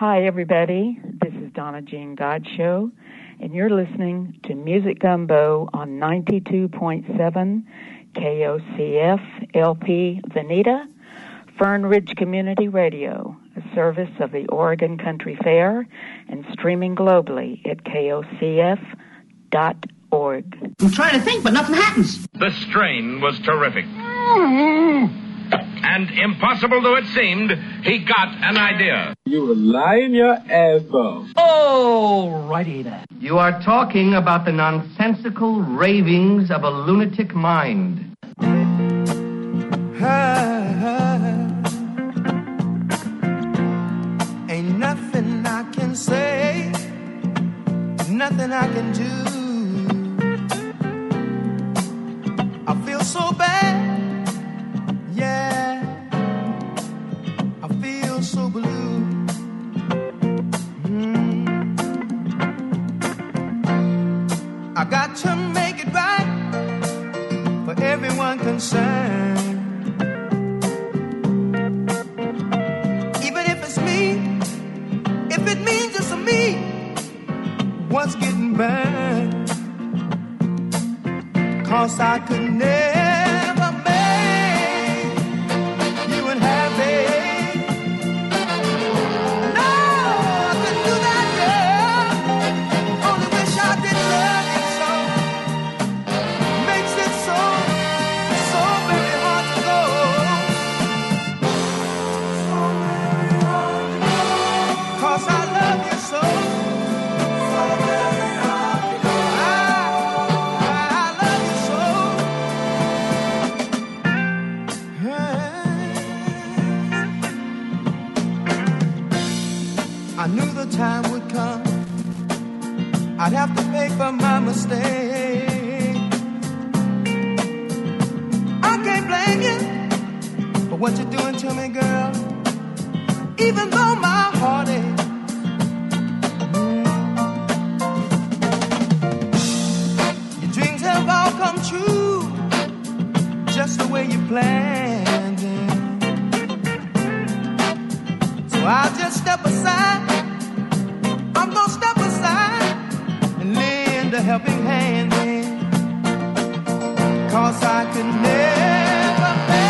Hi, everybody. This is Donna Jean Godchaux, and you're listening to Music Gumbo on 92.7 KOCF LP Veneta, Fern Ridge Community Radio, a service of the Oregon Country Fair, and streaming globally at KOCF.org. I'm trying to think, but nothing happens. The strain was terrific. And impossible though it seemed, he got an idea. You were lying your ass off. Oh, righty then. You are talking about the nonsensical ravings of a lunatic mind. Ain't nothing I can say, nothing I can do. I feel so bad. Yeah, I feel so blue. I got to make it right for everyone concerned. Even if it's me, if it means it's me, what's getting burned? 'Cause I could never make time would come, I'd have to pay for my mistake. I can't blame you for what you're doing to me, girl. Even though my heart aches, your dreams have all come true, just the way you planned it. So I'll just step aside. I'm gonna step aside and lend a helping hand in, 'cause I could never pay.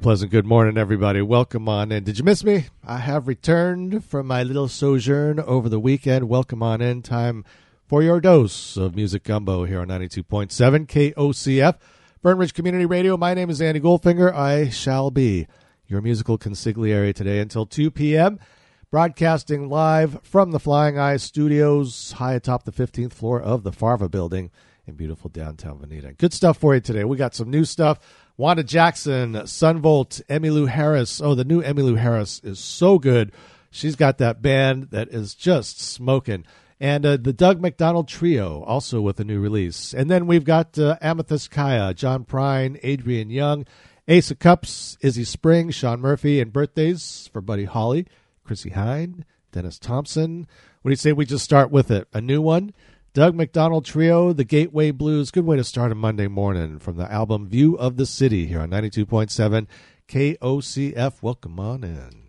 Pleasant good morning, everybody. Welcome on in. Did you miss me? I have returned from my little sojourn over the weekend. Welcome on in. Time for your dose of Music Gumbo here on 92.7 KOCF, Fern Ridge Community Radio. My name is Andy Goldfinger. I shall be your musical consigliere today until 2 p.m., broadcasting live from the Flying Eyes Studios, high atop the 15th floor of the Farva building in beautiful downtown Veneta. Good stuff for you today. We got some new stuff. Wanda Jackson, Son Volt, Emmylou Harris. Oh, the new Emmylou Harris is so good. She's got that band that is just smoking. And the Doug MacDonald Trio, also with a new release. And then we've got Amythyst Kiah, John Prine, Adrian Young, Ace of Cups, Izzy Spring, Sean Murphy, and birthdays for Buddy Holly, Chrissie Hynde, Dennis Thompson. What do you say we just start with it? A new one? Doug MacDonald Trio, The Gateway Blues. Good way to start a Monday morning from the album View of the City here on 92.7 KOCF. Welcome on in.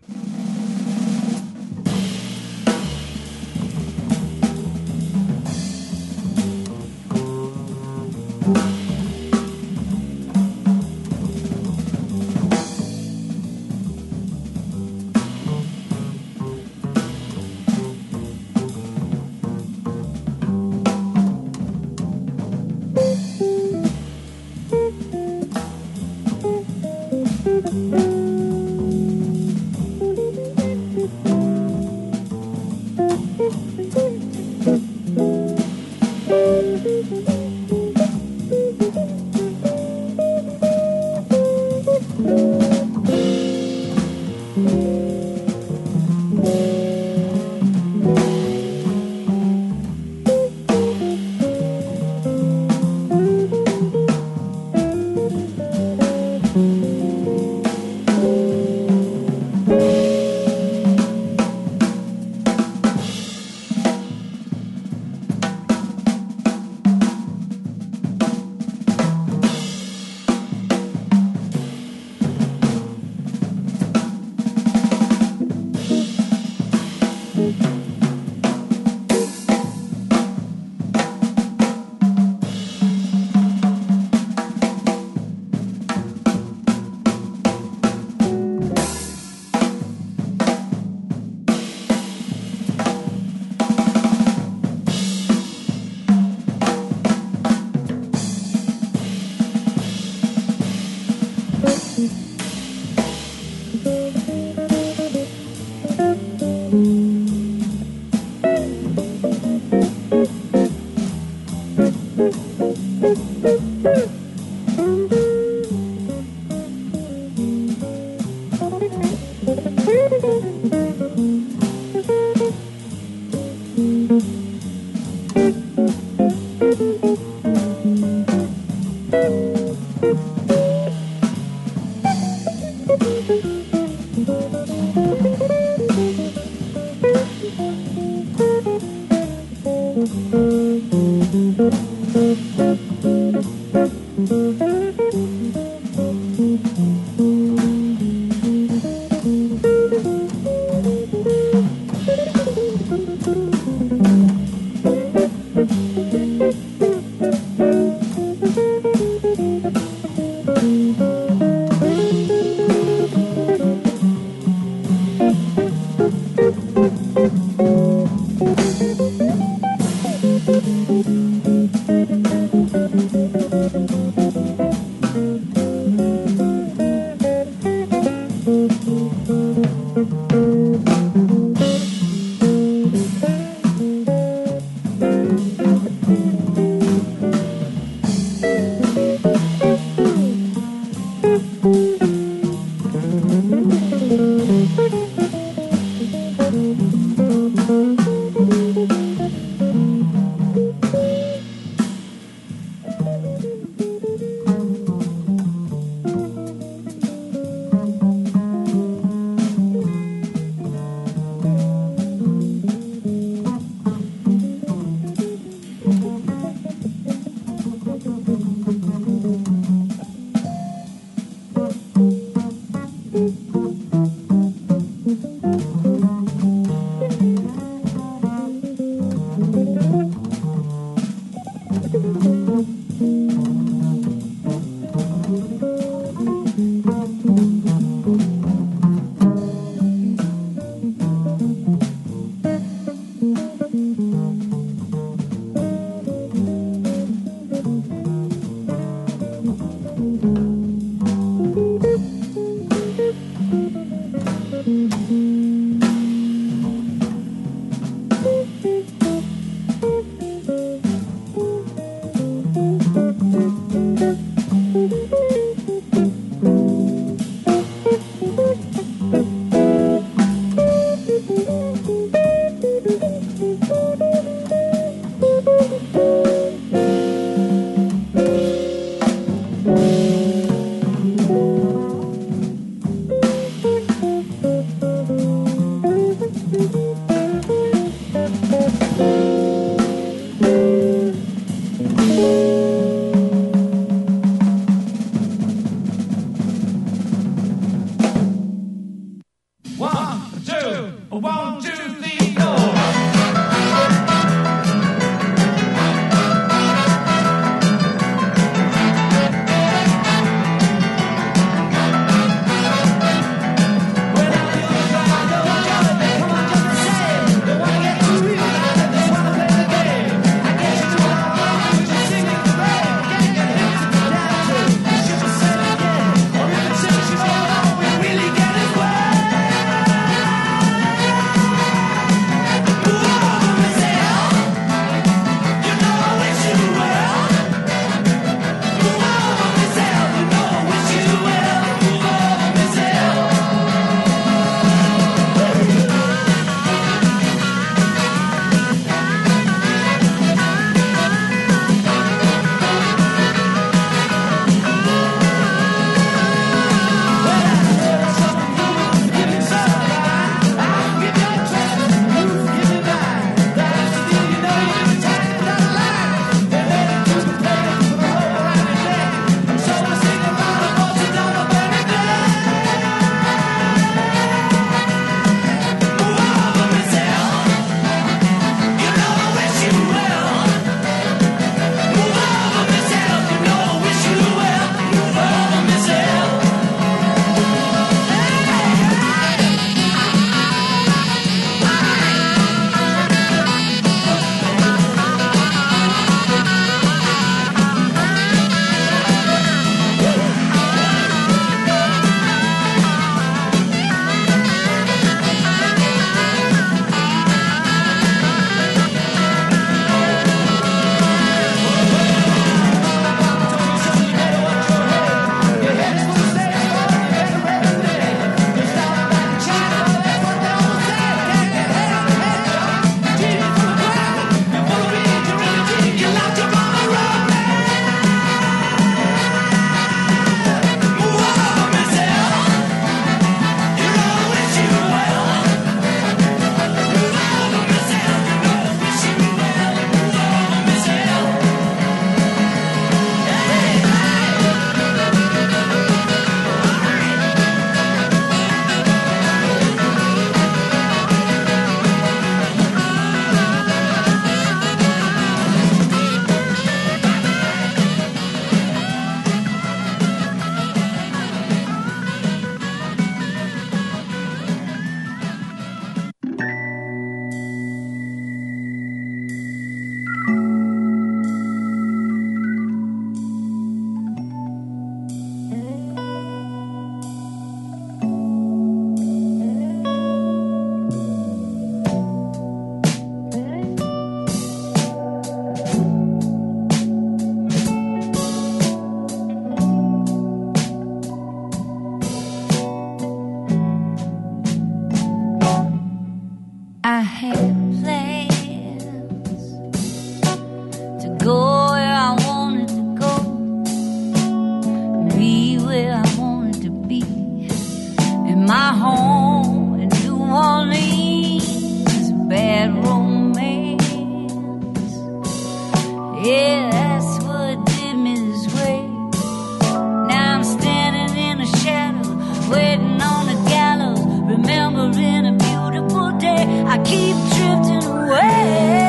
go where I wanted to go, be where I wanted to be, in my home in New Orleans, bad romance, yeah, that's what did me this way, now I'm standing in the shadow, waiting on the gallows, remembering a beautiful day, I keep drifting away.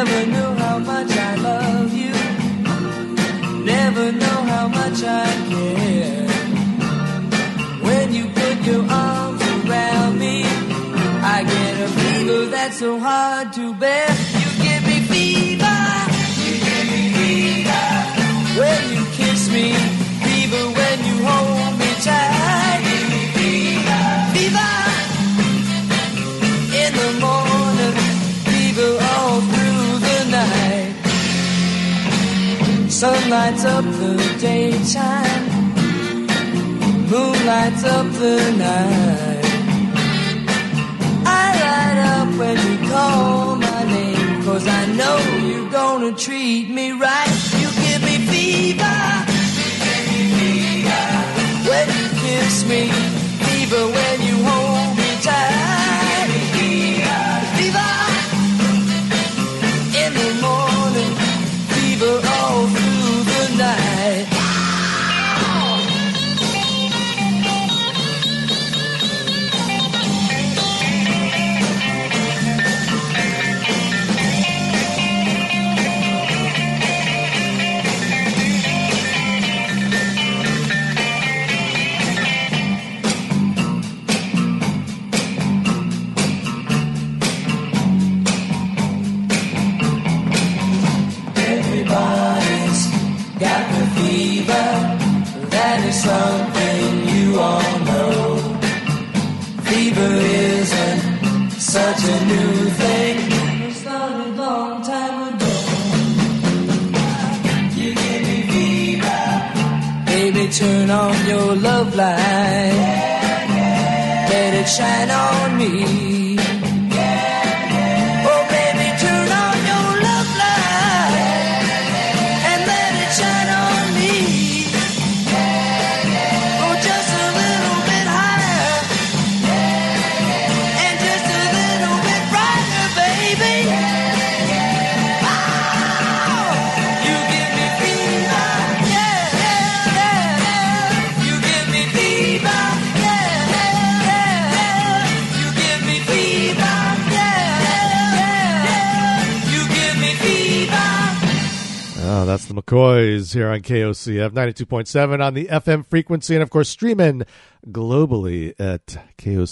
Never knew how much I love you. Never know how much I care. When you put your arms around me, I get a fever that's so hard to bear. You give me fever. You give me fever. When you kiss me, fever when you hold me tight. You give me fever. Fever. In the morning, fever all through. Sun lights up the daytime, moon lights up the night. I light up when you call my name, 'cause I know you're gonna treat me right. You give me fever, you give me fever. When you kiss me, fever when you hold me tight. You give me fever, fever. In the morning, fever all through. you all know, fever isn't such a new thing. It started a long time ago. You give me fever. Baby, turn on your love light. Yeah, yeah. Let it shine on me. That's the McCoys here on KOCF 92.7 on the FM frequency, and of course streaming globally at kocf.org.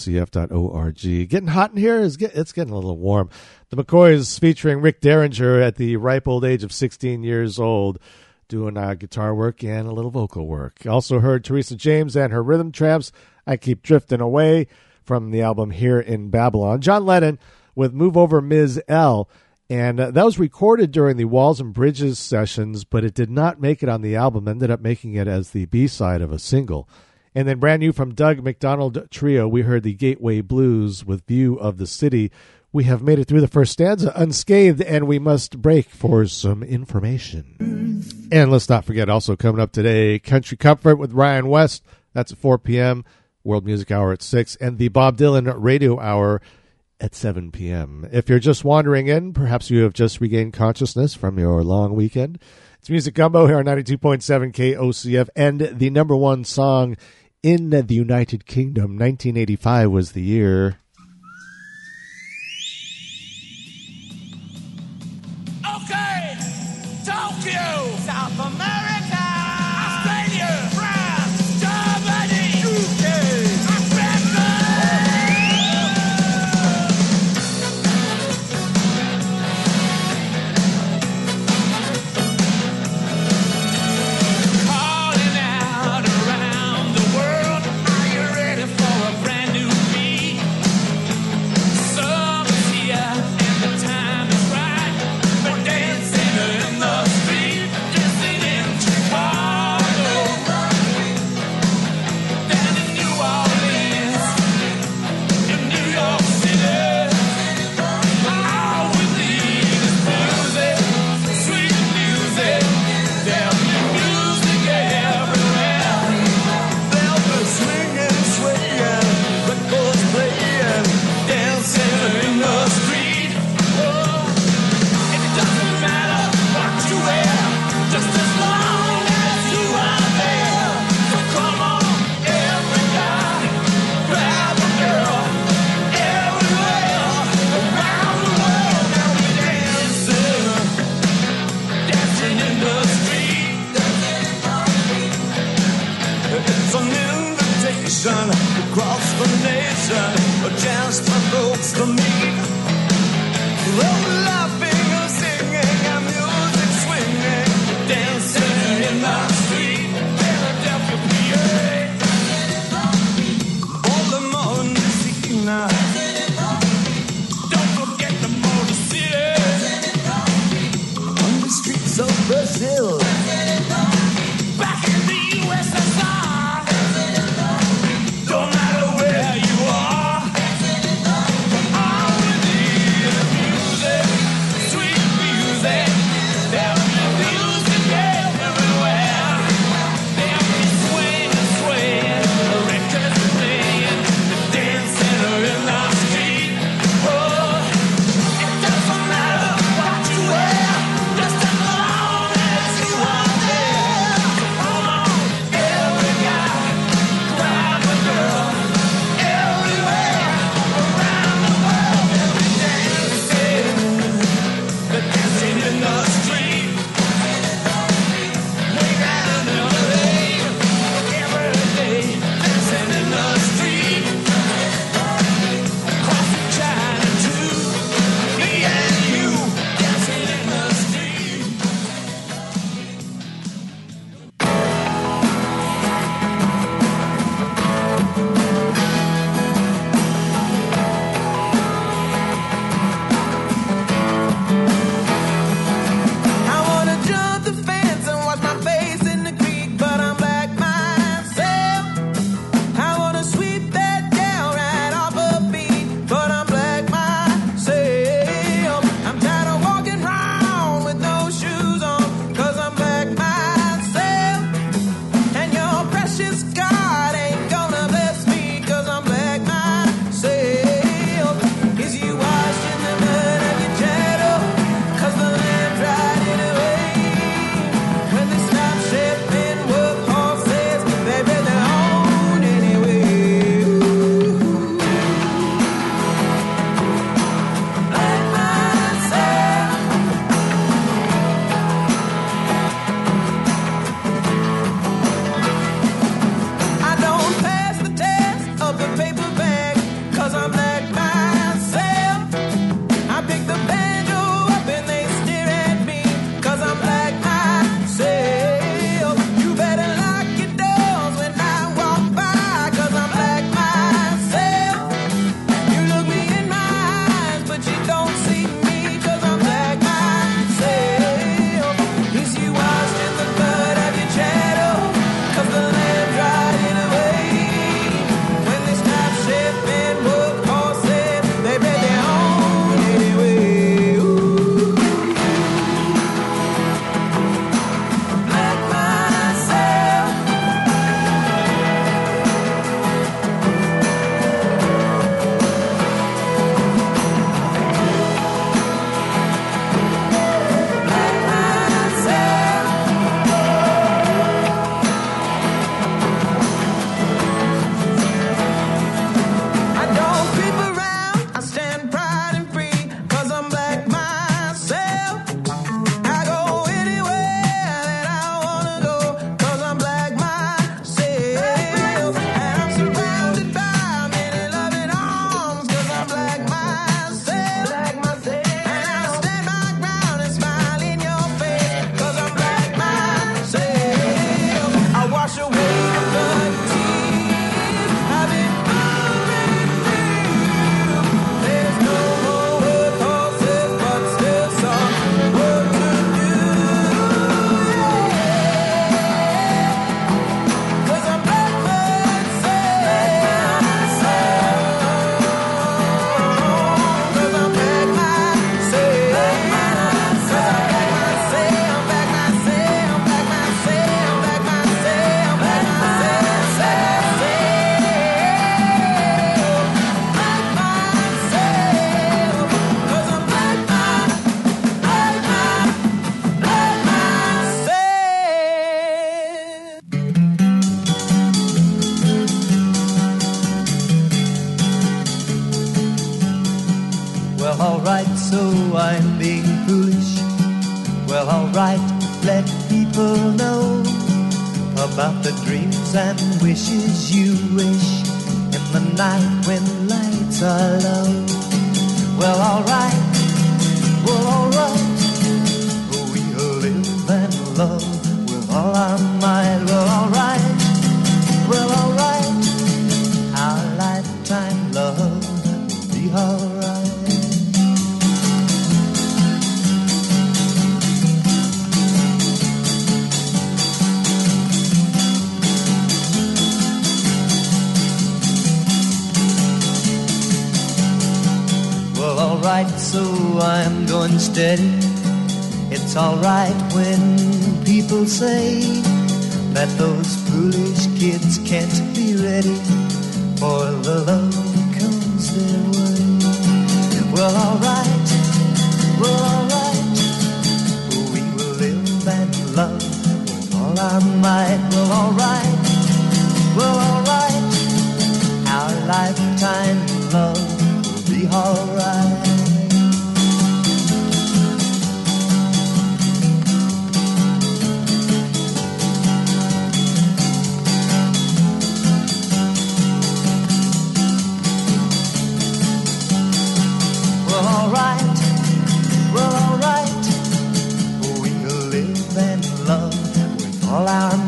Getting hot in here. It's getting a little warm. The McCoys featuring Rick Derringer at the ripe old age of 16 years old, doing guitar work and a little vocal work. Also heard Teresa James and her Rhythm Tramps, I Keep Drifting Away, from the album Here in Babylon. John Lennon with Move Over Ms. L. And that was recorded during the Walls and Bridges sessions, but it did not make it on the album. Ended up making it as the B-side of a single. And then brand new from Doug MacDonald Trio, we heard the Gateway Blues with View of the City. We have made it through the first stanza unscathed, and we must break for some information. And let's not forget, also coming up today, Country Comfort with Ryan West. That's at 4 p.m., World Music Hour at 6, and the Bob Dylan Radio Hour at 7 p.m. If you're just wandering in, perhaps you have just regained consciousness from your long weekend. It's Music Gumbo here on 92.7 KOCF, and the number one song in the United Kingdom, 1985 was the year. Okay, Tokyo, South America. Just my folks for me. Roll laughing and singing and music swinging, dancing in the street, Philadelphia, PA. All the morning seeking now. Don't forget the motor city. On the streets of Brazil. I'm being foolish. Well, alright, let people know about the dreams and wishes you wish in the night when lights are low. Well, alright, well, alright, we'll live and love with all our might. Well, alright, well, alright, our lifetime love will be alright. Alright, so I'm going steady. It's alright when people say that those foolish kids can't be ready for the love that comes their way. Well, alright, we will live and love with all our might. Well, alright, our lifetime love will be alright.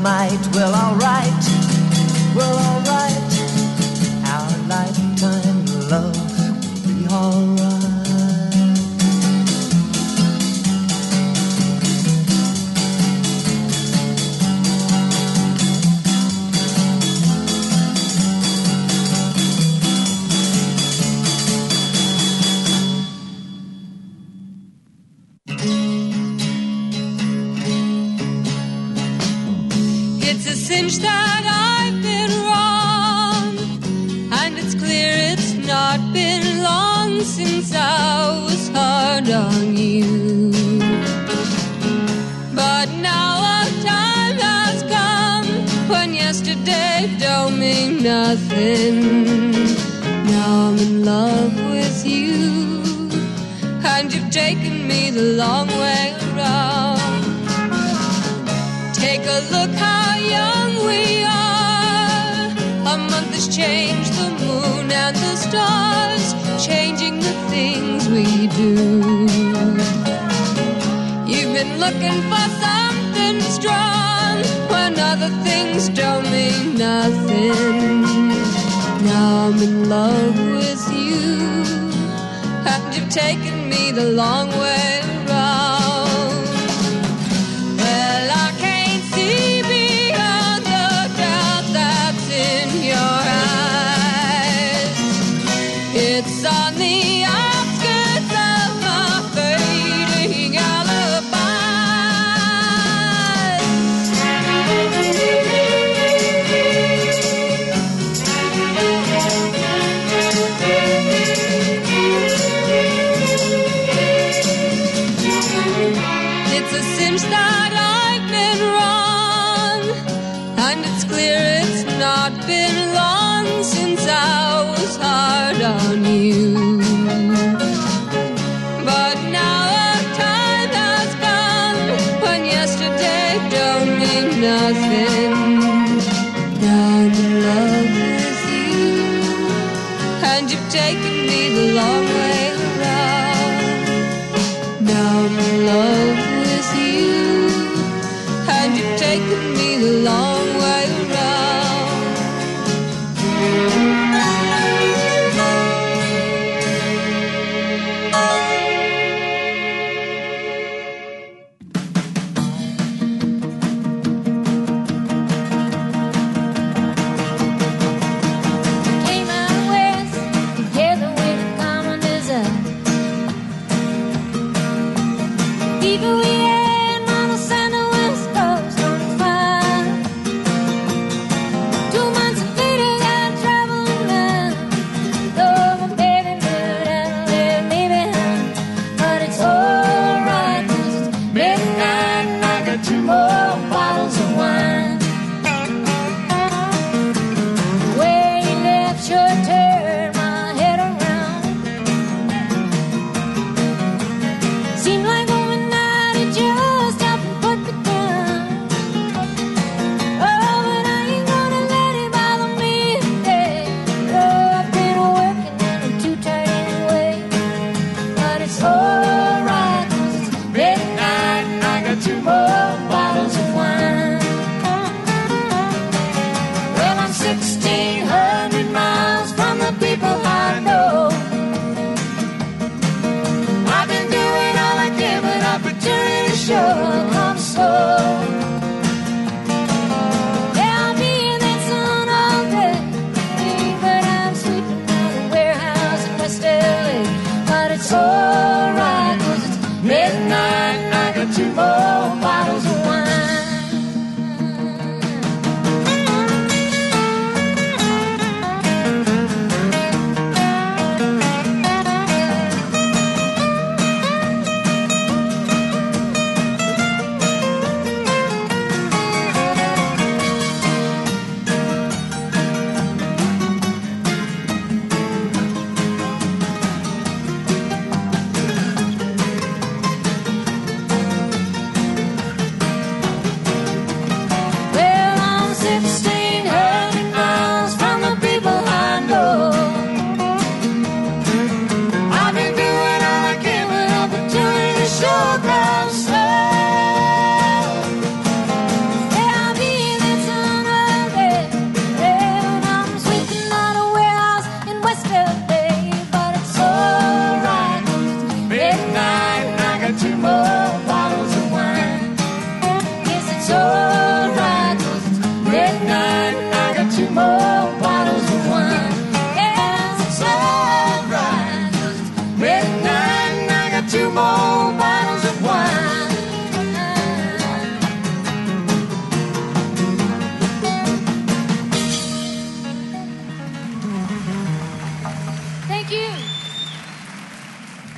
Might. Well, alright, well, alright, our lifetime love will be alright. That I've been wrong, and it's clear it's not been long since I was hard on you. But now a time has come when yesterday don't mean nothing. Now I'm in love with you, and you've taken me the long way around. Take a look how young we are. A month has changed the moon and the stars, changing the things we do. You've been looking for something strong when other things don't mean nothing. Now I'm in love with you, and you've taken me the long way around.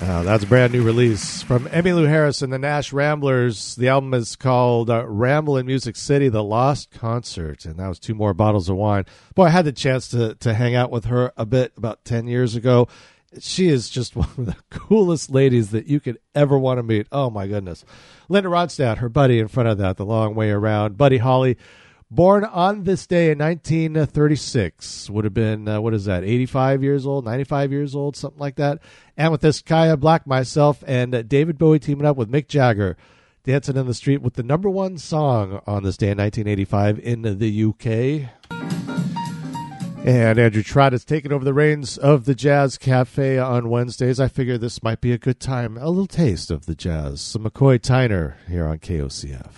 That's a brand new release from Emmylou Harris and the Nash Ramblers. The album is called Ramble in Music City, The Lost Concert, and that was two more bottles of wine. Boy, I had the chance to hang out with her a bit about 10 years ago. She is just one of the coolest ladies that you could ever want to meet. Oh, my goodness. Linda Ronstadt, her buddy in front of that, The Long Way Around. Buddy Holly, born on this day in 1936, would have been, 85 years old, 95 years old, something like that. Amythyst Kiah, Black Myself, and David Bowie teaming up with Mick Jagger, dancing in the street with the number one song on this day in 1985 in the UK. And Andrew Trott has taken over the reins of the Jazz Cafe on Wednesdays. I figure this might be a good time, a little taste of the jazz. Some McCoy Tyner here on KOCF.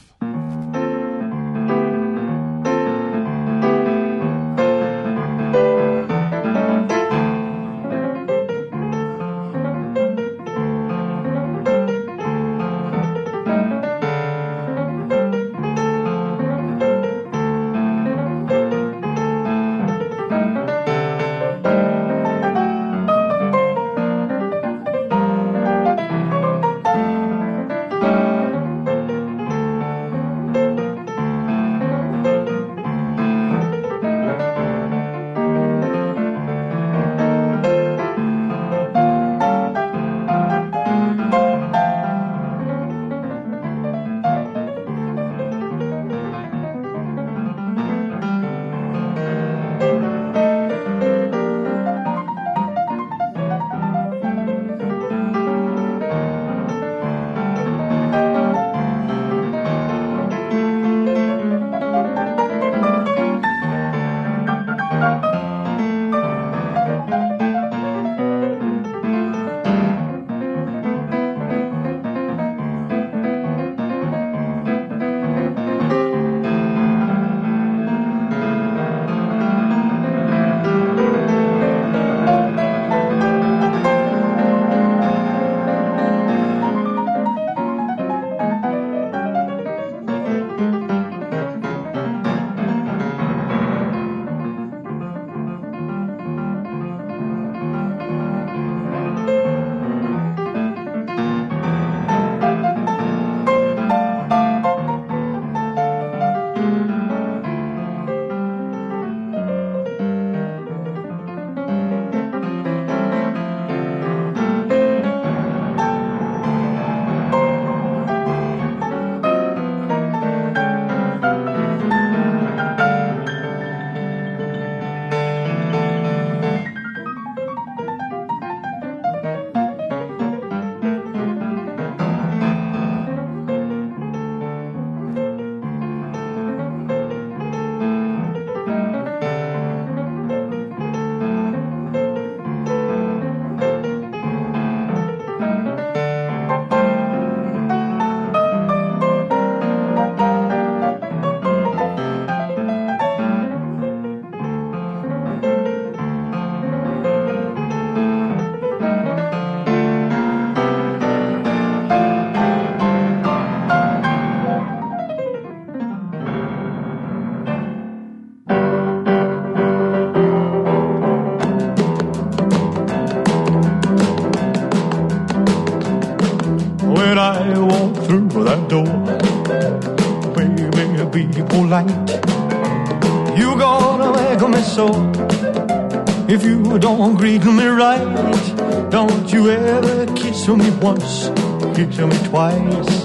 If you don't greet me right, don't you ever kiss me once, kiss me twice,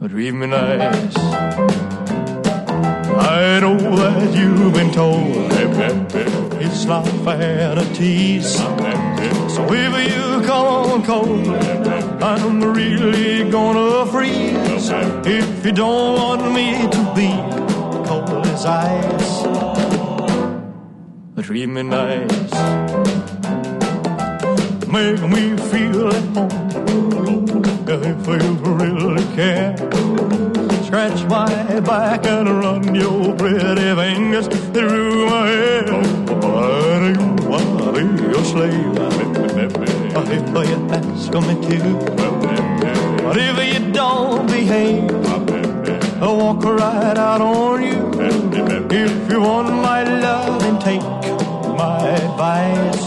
or treat me nice. I know that you've been told it's not fair to tease. So if you come on cold, I'm really gonna freeze. If you don't want me to be cold as ice, treat me nice, make me feel at home, if you really care. Stretch my back and run your pretty fingers through my hair. I do wanna be your slave, if you ask me to. But if you don't behave, I'll walk right out on you. If you want my love and take my advice,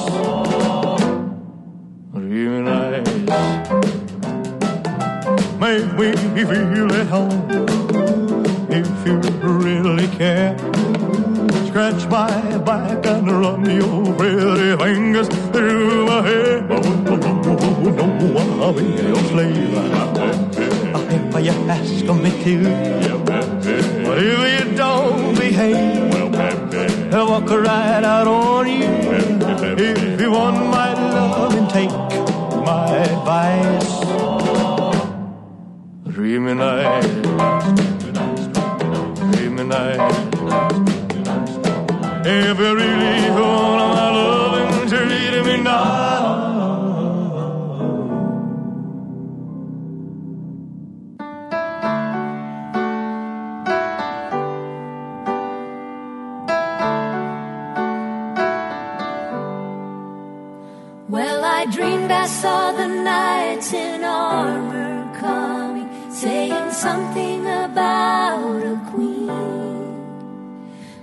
if you let home, if you really care. Scratch my back and run your pretty fingers through my hair. Oh, oh, oh, oh, no, I'll be your slave. If you ask me to, but if you don't behave, I'll walk right out on you. If you want my love, and take my advice. Dreamy night, dreamy night. If you really want my loving, treat me now. Well, I dreamed I saw the knights in armor coming, saying something about a queen.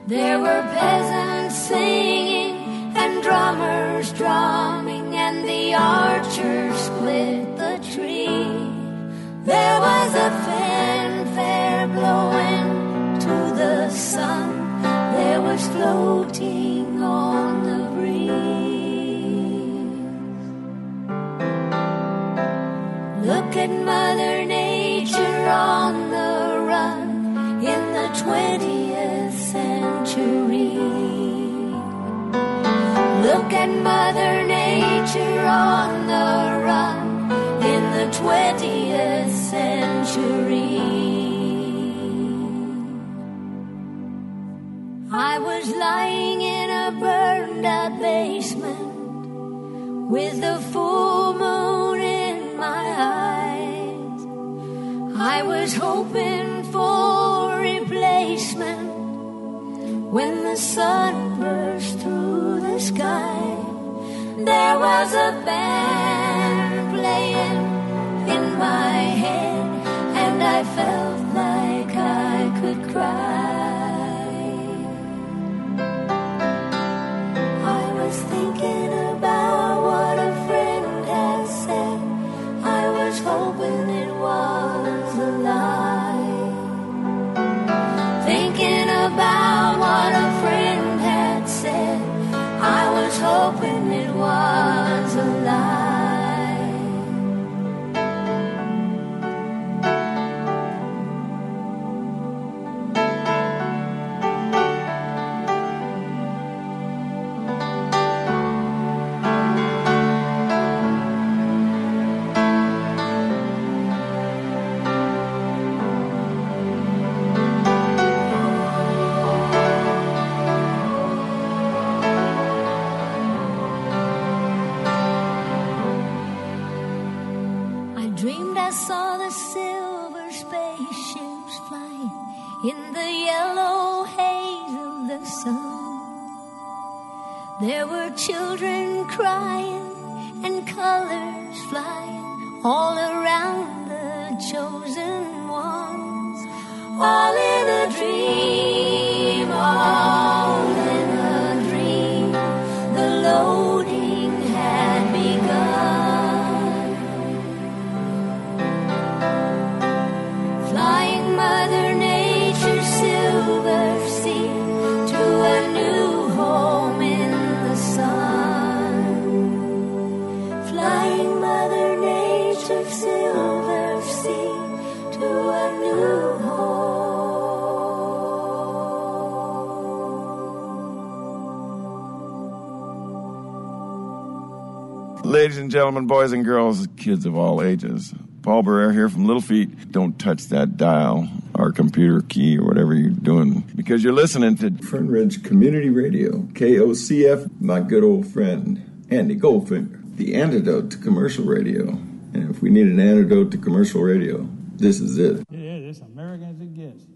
There were peasants singing and drummers drumming, and the archers split the tree. There was a fanfare blowing to the sun that was floating on the breeze. Look at Mother Nature on the run in the 20th century. Look at Mother Nature on the run in the 20th century. I was lying in a burned up basement with the full moon in my eyes. I was hoping for replacement when the sun burst through the sky. There was a band playing in my head, and I felt like I could cry. I was thinking about what a friend had said. I was hoping it was a lie. Thinking about what a friend had said, I was hoping it was a There were children crying and colors flying all around the chosen ones. All in a dream, all in a dream, the loading had begun. Flying Mother Nature's silver sea to a new home in the sun. Flying Mother Nature's silver sea to a new home. Ladies and gentlemen, boys and girls, kids of all ages, Paul Barrere here from Little Feet. Don't touch that dial or computer key or whatever you're doing, because you're listening to Fern Ridge Community Radio, KOCF, my good old friend, Andy Goldfinger, the antidote to commercial radio. And if we need an antidote to commercial radio, this is it. It is as American as it gets.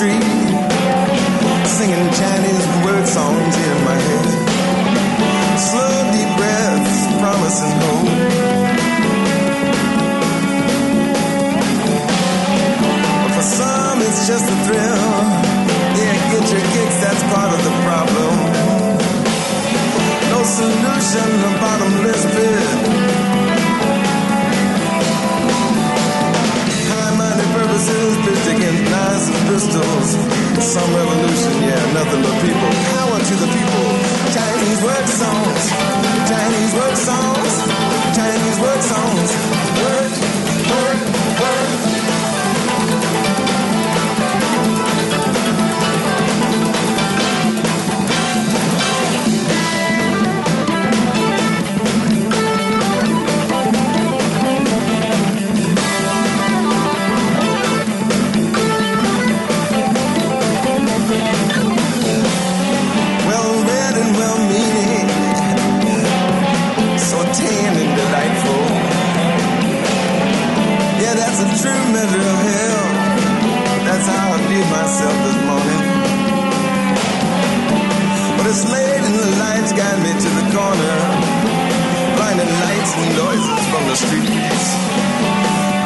street, singing Chinese word songs in my head. Slow, deep breaths, promising hope. But for some, it's just a thrill. Yeah, get your kicks, that's part of the problem. No solution, a bottomless pit. Pitched against knives and pistols. Some revolution, yeah, nothing but people. Power to the people. Chinese word songs. Chinese word songs. Chinese word songs. Word, word, word. True measure of hell. That's how I viewed myself this morning. But it's late and the lights guide me to the corner. Blinding lights and noises from the streets.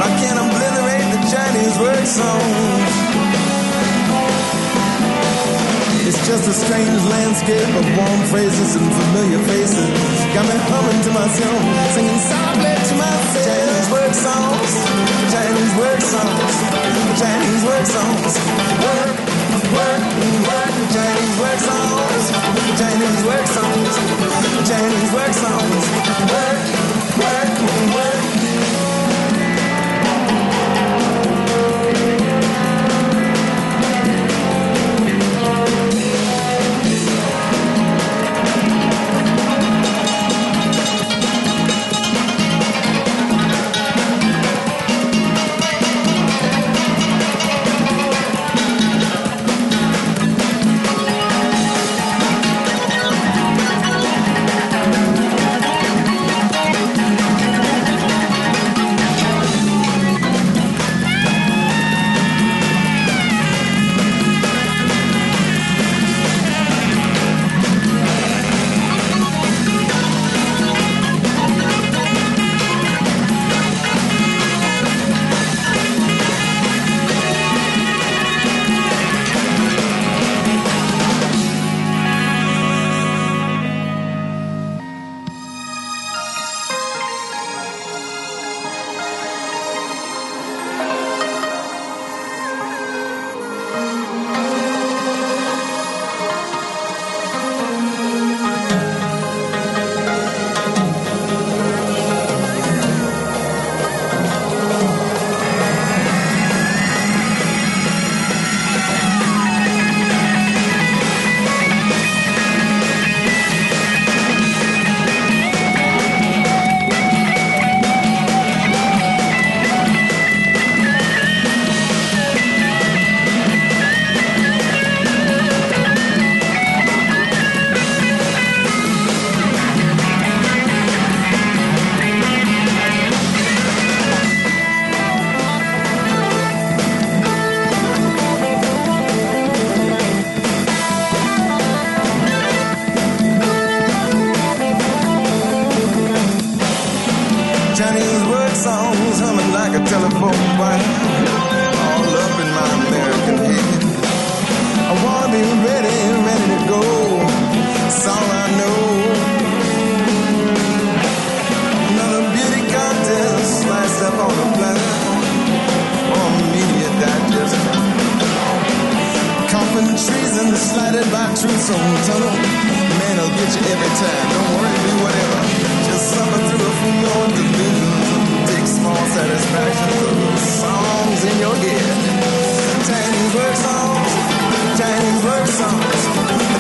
I can't obliterate the Chinese word songs. It's just a strange landscape of warm phrases and familiar faces. Got me humming to myself, singing softly to myself. Chinese word songs. Chinese word songs, Chinese word songs, work, work, work, Chinese word songs, Chinese word songs, Chinese word songs, work, work, work.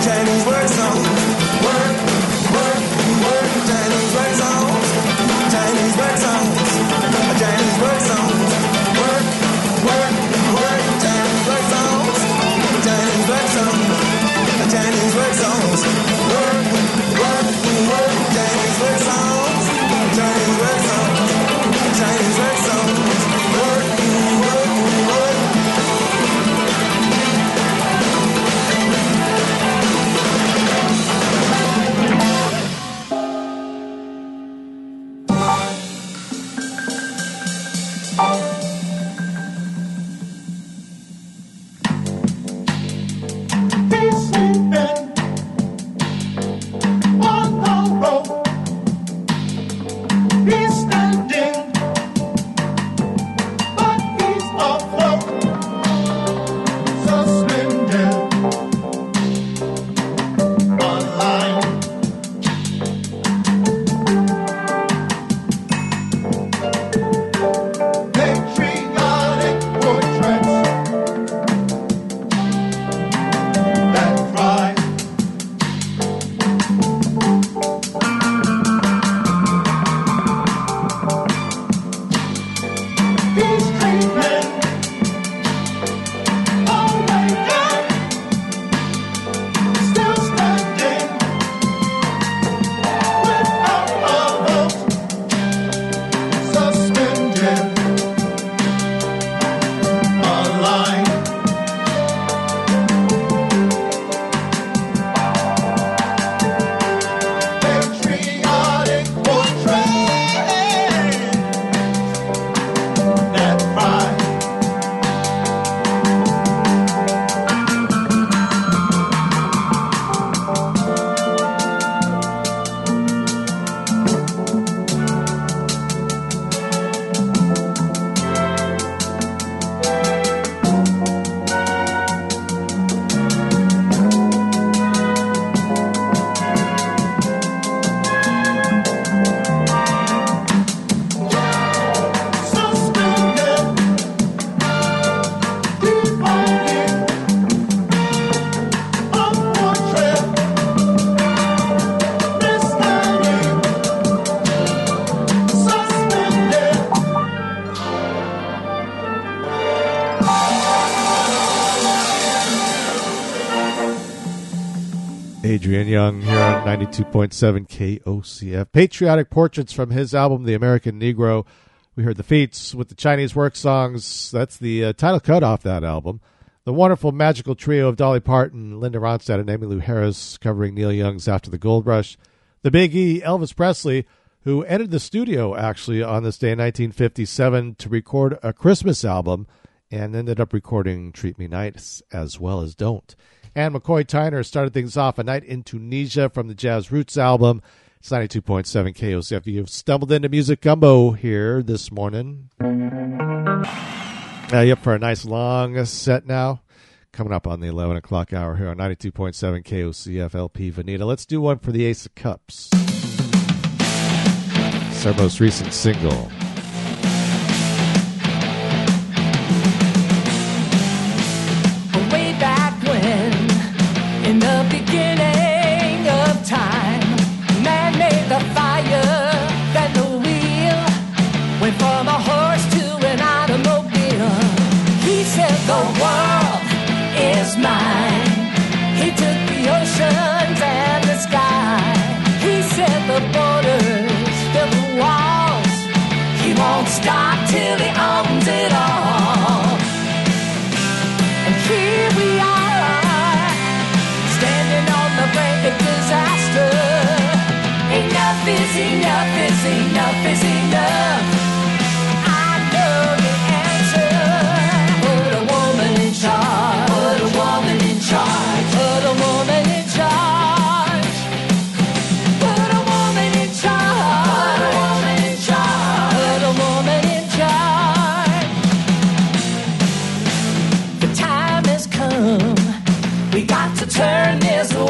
Chinese word songs, work, Adrian Young here on 92.7 KOCF. Patriotic Portraits from his album, The American Negro. We heard the feats with the Chinese work songs. That's the title cut off that album. The wonderful magical trio of Dolly Parton, Linda Ronstadt, and Emmylou Harris covering Neil Young's After the Gold Rush. The Big E, Elvis Presley, who entered the studio actually on this day in 1957 to record a Christmas album and ended up recording Treat Me Nice as well as Don't. And McCoy Tyner started things off, A Night in Tunisia from the Jazz Roots album. It's 92.7 KOCF. You've stumbled into Music Gumbo here this morning. You up for a nice long set now? Coming up on the 11 o'clock hour here on 92.7 KOCF LP Veneta. Let's do one for the Ace of Cups. It's our most recent single. Mine. He took the oceans and the sky. He set the borders, built the walls. He won't stop till he owns it all. And here we are, standing on the brink of disaster. Enough is enough is enough is enough. I know the answer. Put a woman in charge. Turn this world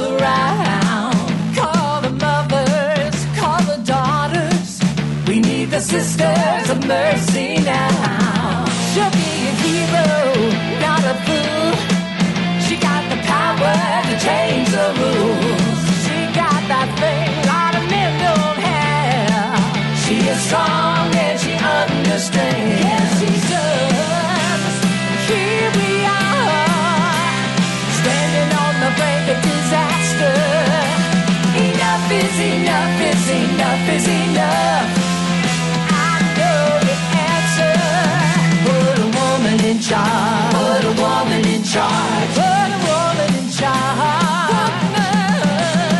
around. Call the mothers, call the daughters. We need the sisters of mercy now. She'll be a hero, not a fool. She got the power to change the rules. She got that thing a lot of men don't have. She is strong and she understands. Yes, she does. Here we disaster. Enough is enough is enough is enough. I know the answer. Put a woman in charge. Put a woman in charge.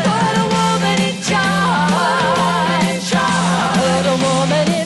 Put a woman in charge. Put a woman in charge. Put a woman in charge. Put a woman in charge.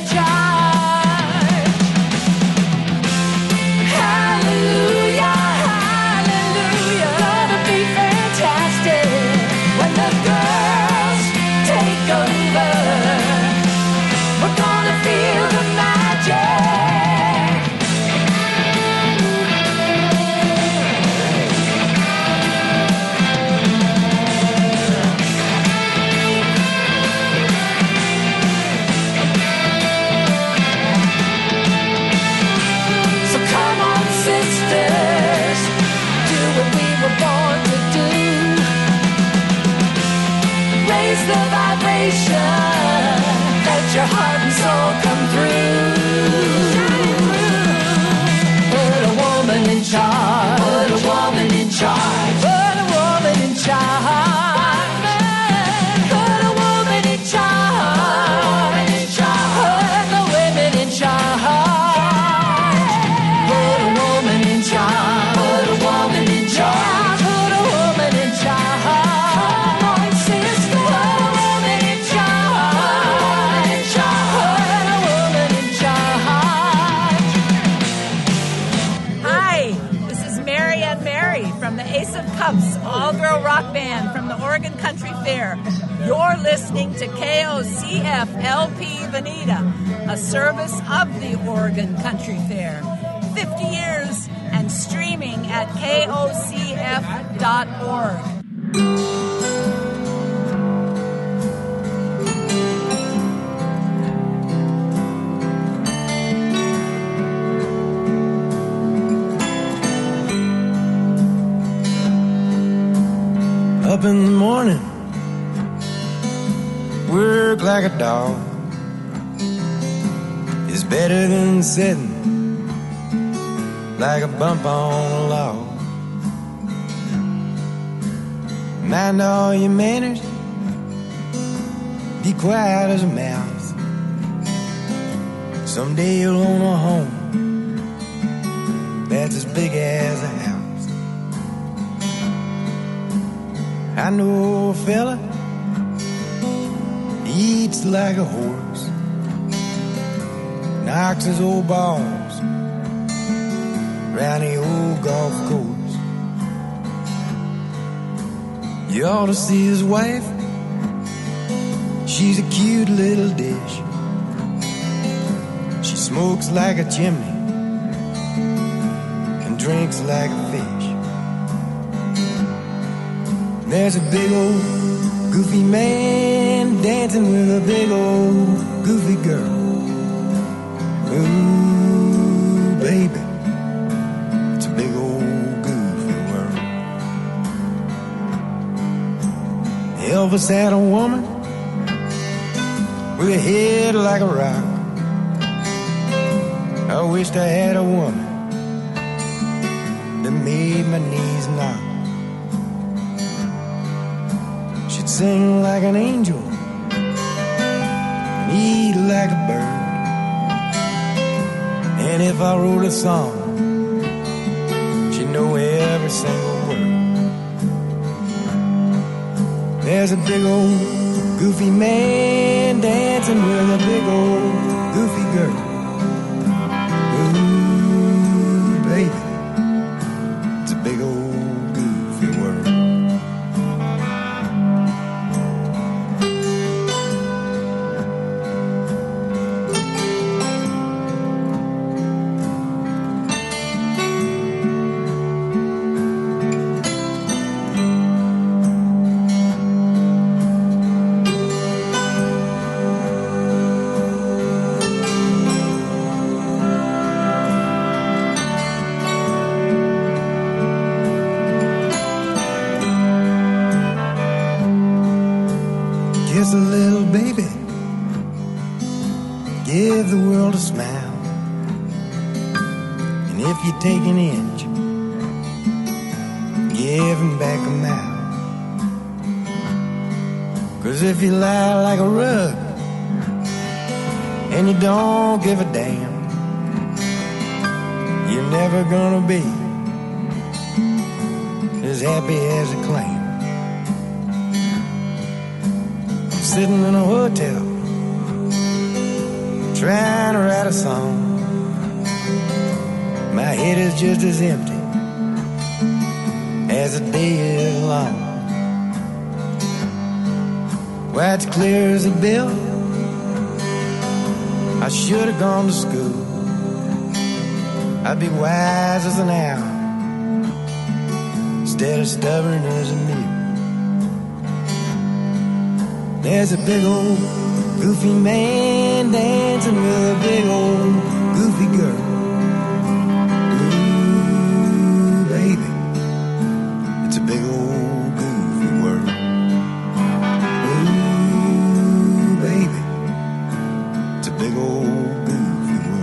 to KOCF LP Veneta, a service of the Oregon Country Fair. 50 years and streaming at KOCF.org. Up in the morning, work like a dog is better than sitting like a bump on a log. Mind all your manners, be quiet as a mouse. Someday you'll own a home that's as big as a house. I know a fella eats like a horse, knocks his old balls round the old golf course. You ought to see his wife, she's a cute little dish. She smokes like a chimney and drinks like a fish. There's a big old goofy man dancing with a big old goofy girl. Ooh, baby, it's a big old goofy world. Elvis had a woman with a head like a rock. I wished I had a woman that made my knees knock. Sing like an angel, and eat like a bird. And if I wrote a song, she'd know every single word. There's a big old goofy man dancing with a big old goofy girl. Ooh, baby, it's a big old. If you lie like a rug and you don't give a damn, you're never gonna be as happy as a clam. I'm sitting in a hotel trying to write a song. My head is just as empty as the day is long. Why, it's clear as a bill, I should have gone to school. I'd be wise as an owl instead of stubborn as a mule. There's a big old goofy man dancing with a big old goofy girl. Ooh, baby, it's a big old goofy world. Big old goofy world.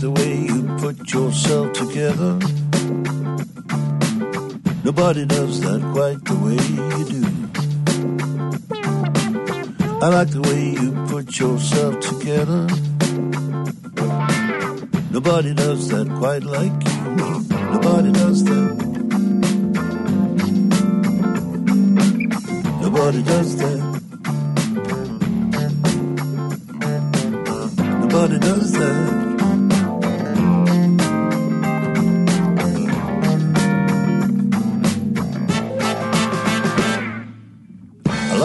The way you put yourself together, nobody does that quite the way you do. I like the way you put yourself together, nobody does that quite like you. Nobody does that. Nobody does that. Nobody does that.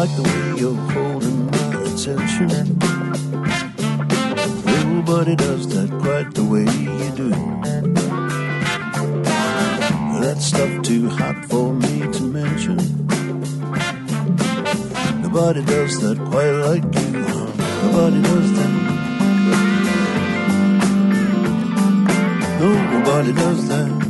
like the way you're holding my attention. Nobody does that quite the way you do. That stuff too hot for me to mention. Nobody does that quite like you. Nobody does that. Nobody does that.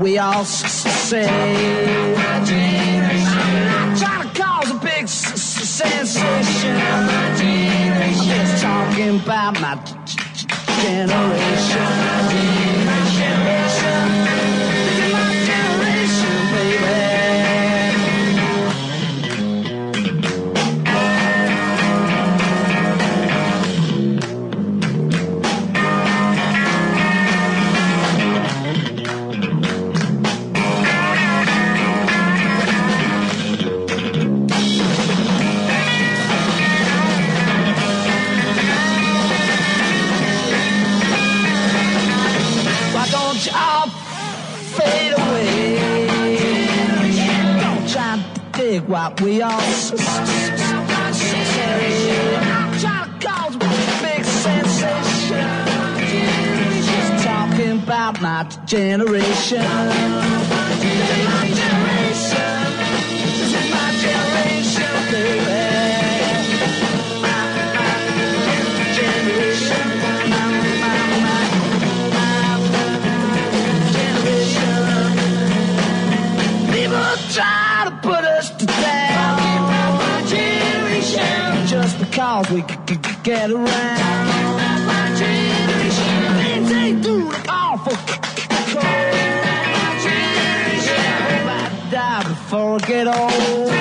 We all say I'm not trying to cause a big sensation. I'm just talking about my generation. is what we are. Chocolate's big sensation. Just talking about my generation. This is my generation. This is my generation, baby. Try to put us to down just because we could get around. Things they do awful. I might die before I get old.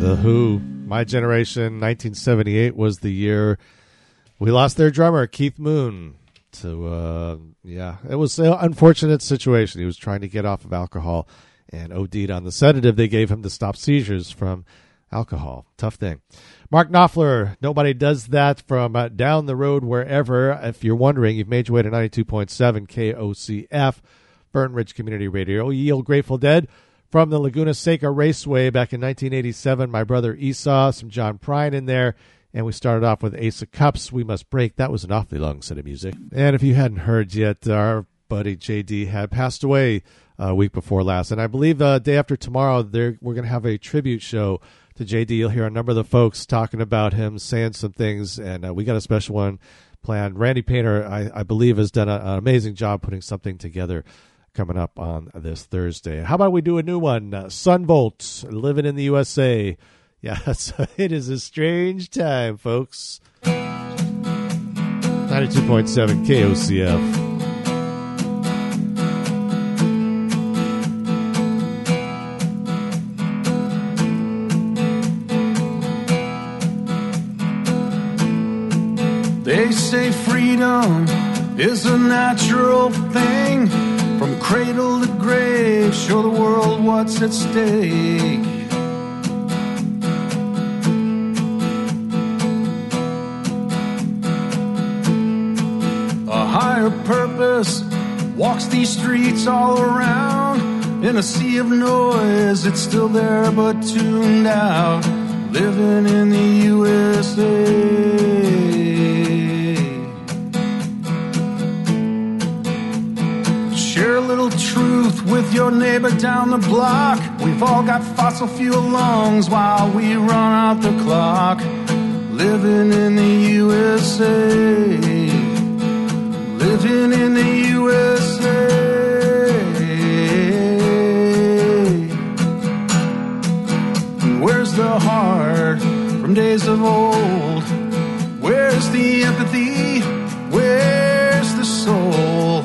The Who, My Generation, 1978 was the year we lost their drummer, Keith Moon. It was an unfortunate situation. He was trying to get off of alcohol and OD'd on the sedative they gave him to stop seizures from alcohol. Tough thing. Mark Knopfler, Nobody Does That, from Down the Road Wherever. If you're wondering, you've made your way to 92.7 KOCF, Fern Ridge Community Radio. Ye Olde Grateful Dead, from the Laguna Seca Raceway back in 1987. My Brother Esau, some John Prine in there. And we started off with Ace of Cups, We Must Break. That was an awfully long set of music. And if you hadn't heard yet, our buddy J.D. had passed away week before last. And I believe day after tomorrow, we're going to have a tribute show to J.D. You'll hear a number of the folks talking about him, saying some things. And we got a special one planned. Randy Painter, I believe, has done an amazing job putting something together coming up on this Thursday. How about we do a new one? Son Volt, Living in the USA. Yeah, so it is a strange time, folks. 92.7 KOCF. They say freedom is a natural thing. From cradle to grave, show the world what's at stake. A higher purpose walks these streets all around. In a sea of noise, it's still there but tuned out. Living in the USA. Share a little truth with your neighbor down the block. We've all got fossil fuel lungs while we run out the clock. Living in the USA. Living in the USA. Where's the heart from days of old? Where's the empathy? Where's the soul?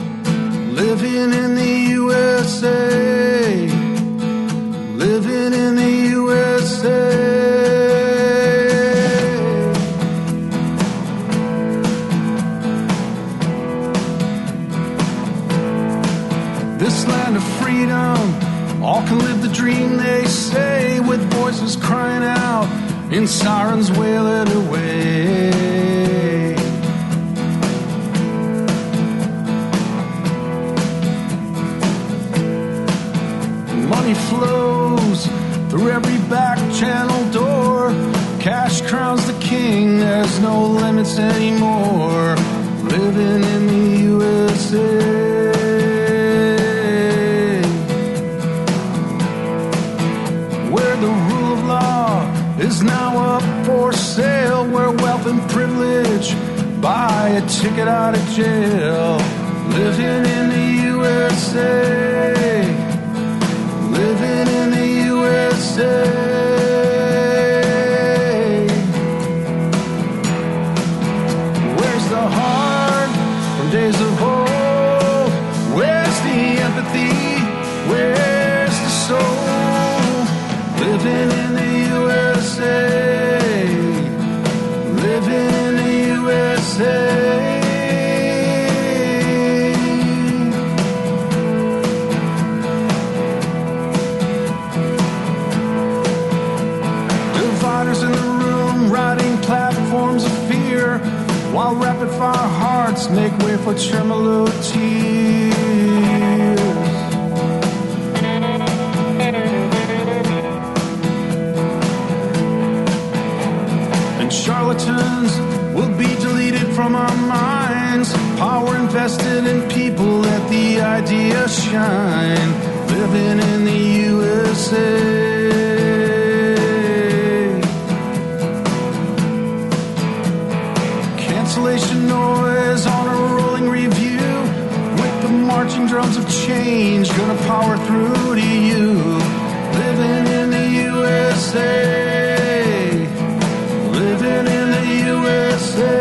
Living in the USA, living in the USA. This land of freedom, all can live the dream they say, with voices crying out and sirens wailing away. Money flows through every back channel door. Cash crowns the king, there's no limits anymore. Living in the USA. ticket out of jail, living in the USA, living in the USA. Where's the heart from days of old? Where's the empathy? Where's the soul? Living in the USA, living in the USA. While rapid-fire hearts make way for tremolo tears. And charlatans will be deleted from our minds. Power invested in people, let the idea shine. Living in the USA. Noise on a rolling review, with the marching drums of change, gonna power through to you. Living in the USA, living in the USA.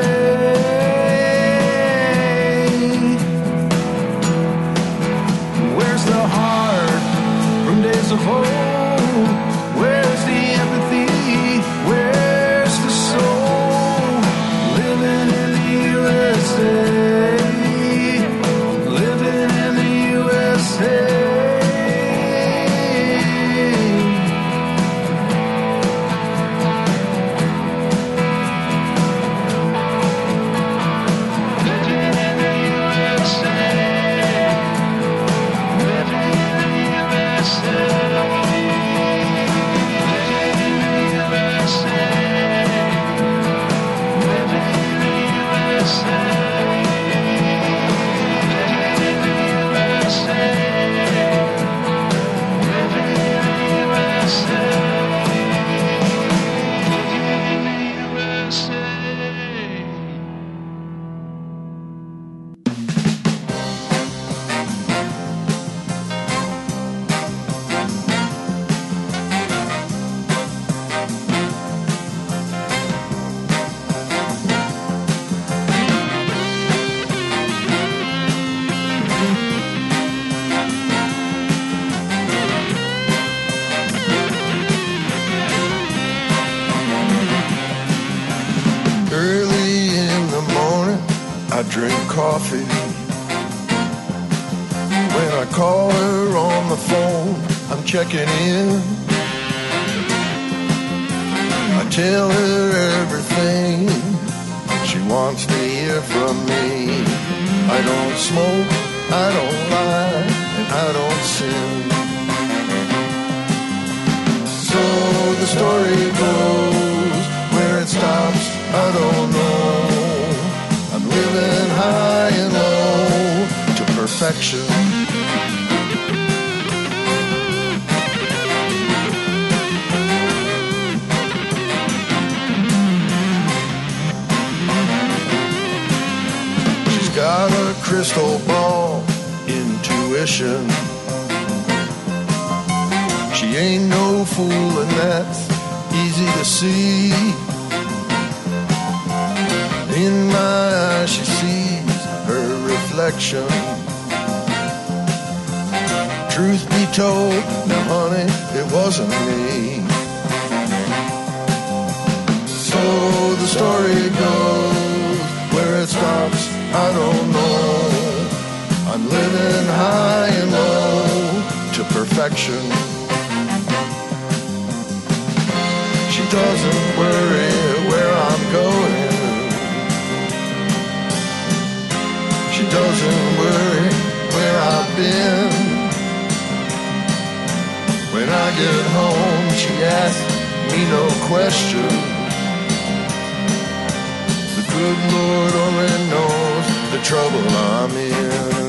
Where's the heart from days of old? Where's the empathy? Where's the soul? Living in USA, living in the USA. Living in the USA, living in the USA, living in the USA, living in the USA. Coffee. When I call her on the phone, I'm checking in. I tell her everything she wants to hear from me. I don't smoke, I don't lie, and I don't sin. So the story goes, where it stops, I don't know. Living high and low to perfection. She's got a crystal ball intuition. She ain't no fool and that's easy to see. In my eyes, she sees her reflection. Truth be told, now honey, it wasn't me. So the story goes, where it stops, I don't know. I'm living high and low to perfection. She doesn't worry where I'm going. She doesn't worry where I've been. When I get home, she asks me no question. The good Lord only knows the trouble I'm in.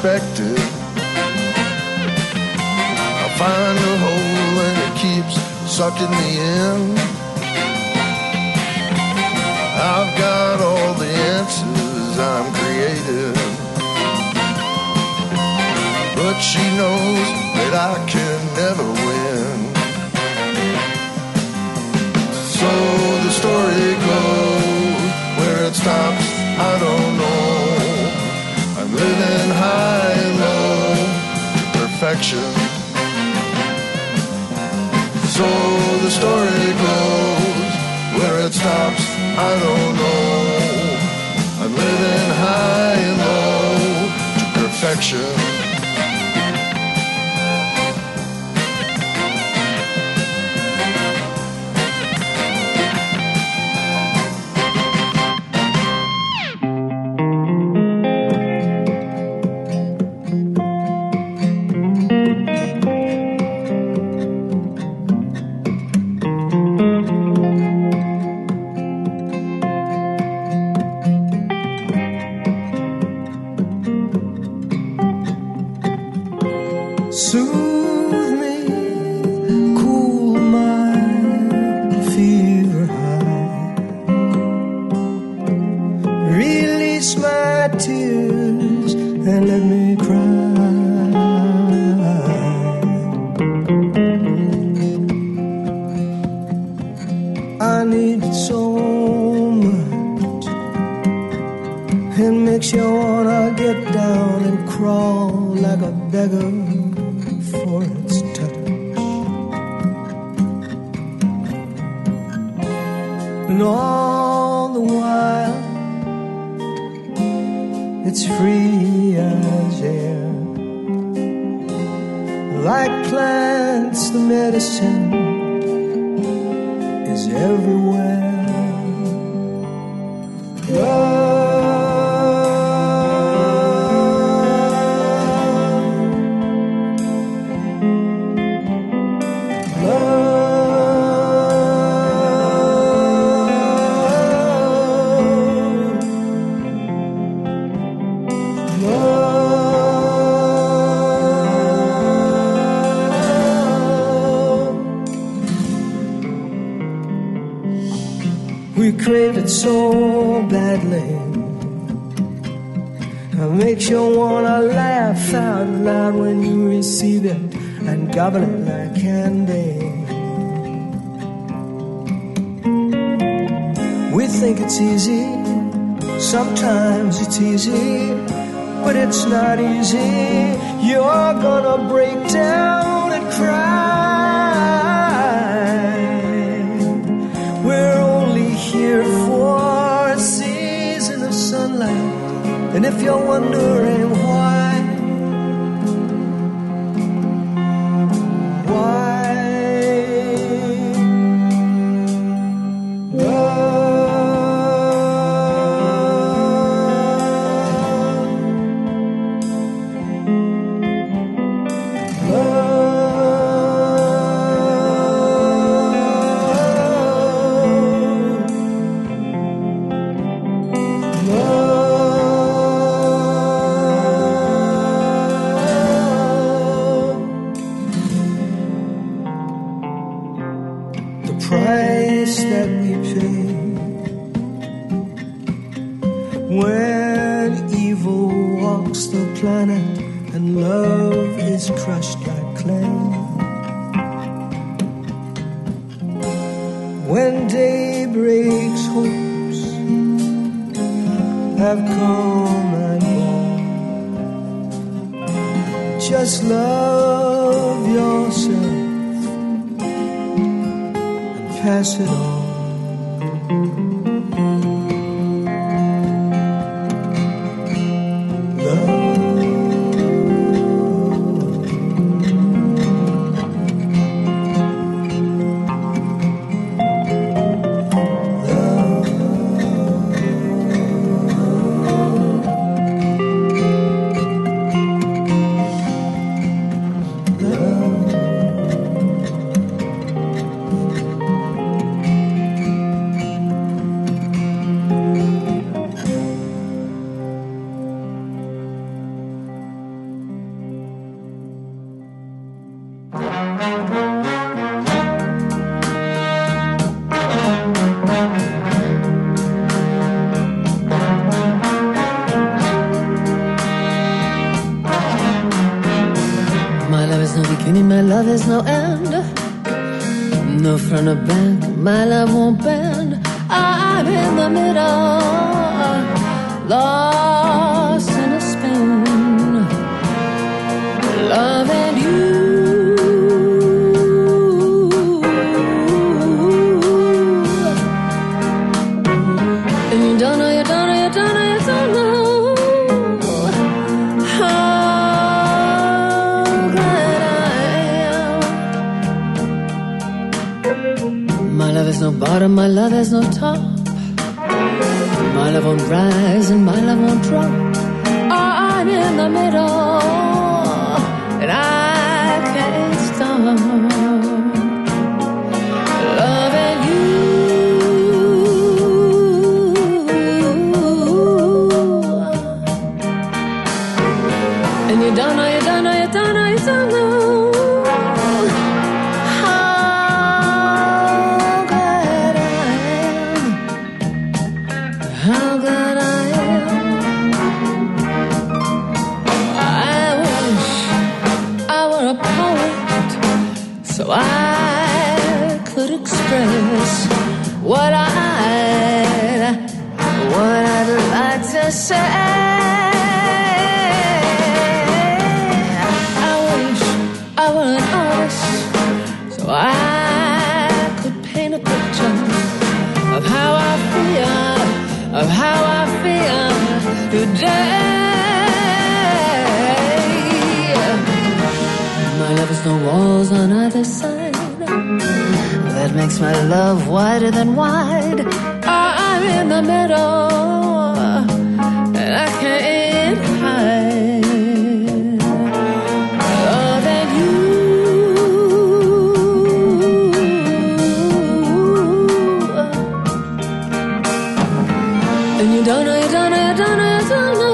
perspective. I find a hole and it keeps sucking me in. I've got all the answers, I'm creative, but she knows that I can never win. So the story goes, where it stops I don't know. I'm living high and low, perfection. So the story goes, where it stops I don't know. I'm living high and low to perfection. love is no end. No front or back, my love won't bend. I'm in the middle, lost in a spin. Love and you. No bottom, my love has no top. My love won't rise and my love won't drop. Oh, I'm in the middle and I can't stop. My love wider than wide. I'm in the middle and I can't hide. Love and you. And you don't know, you don't know, you don't know, you don't know.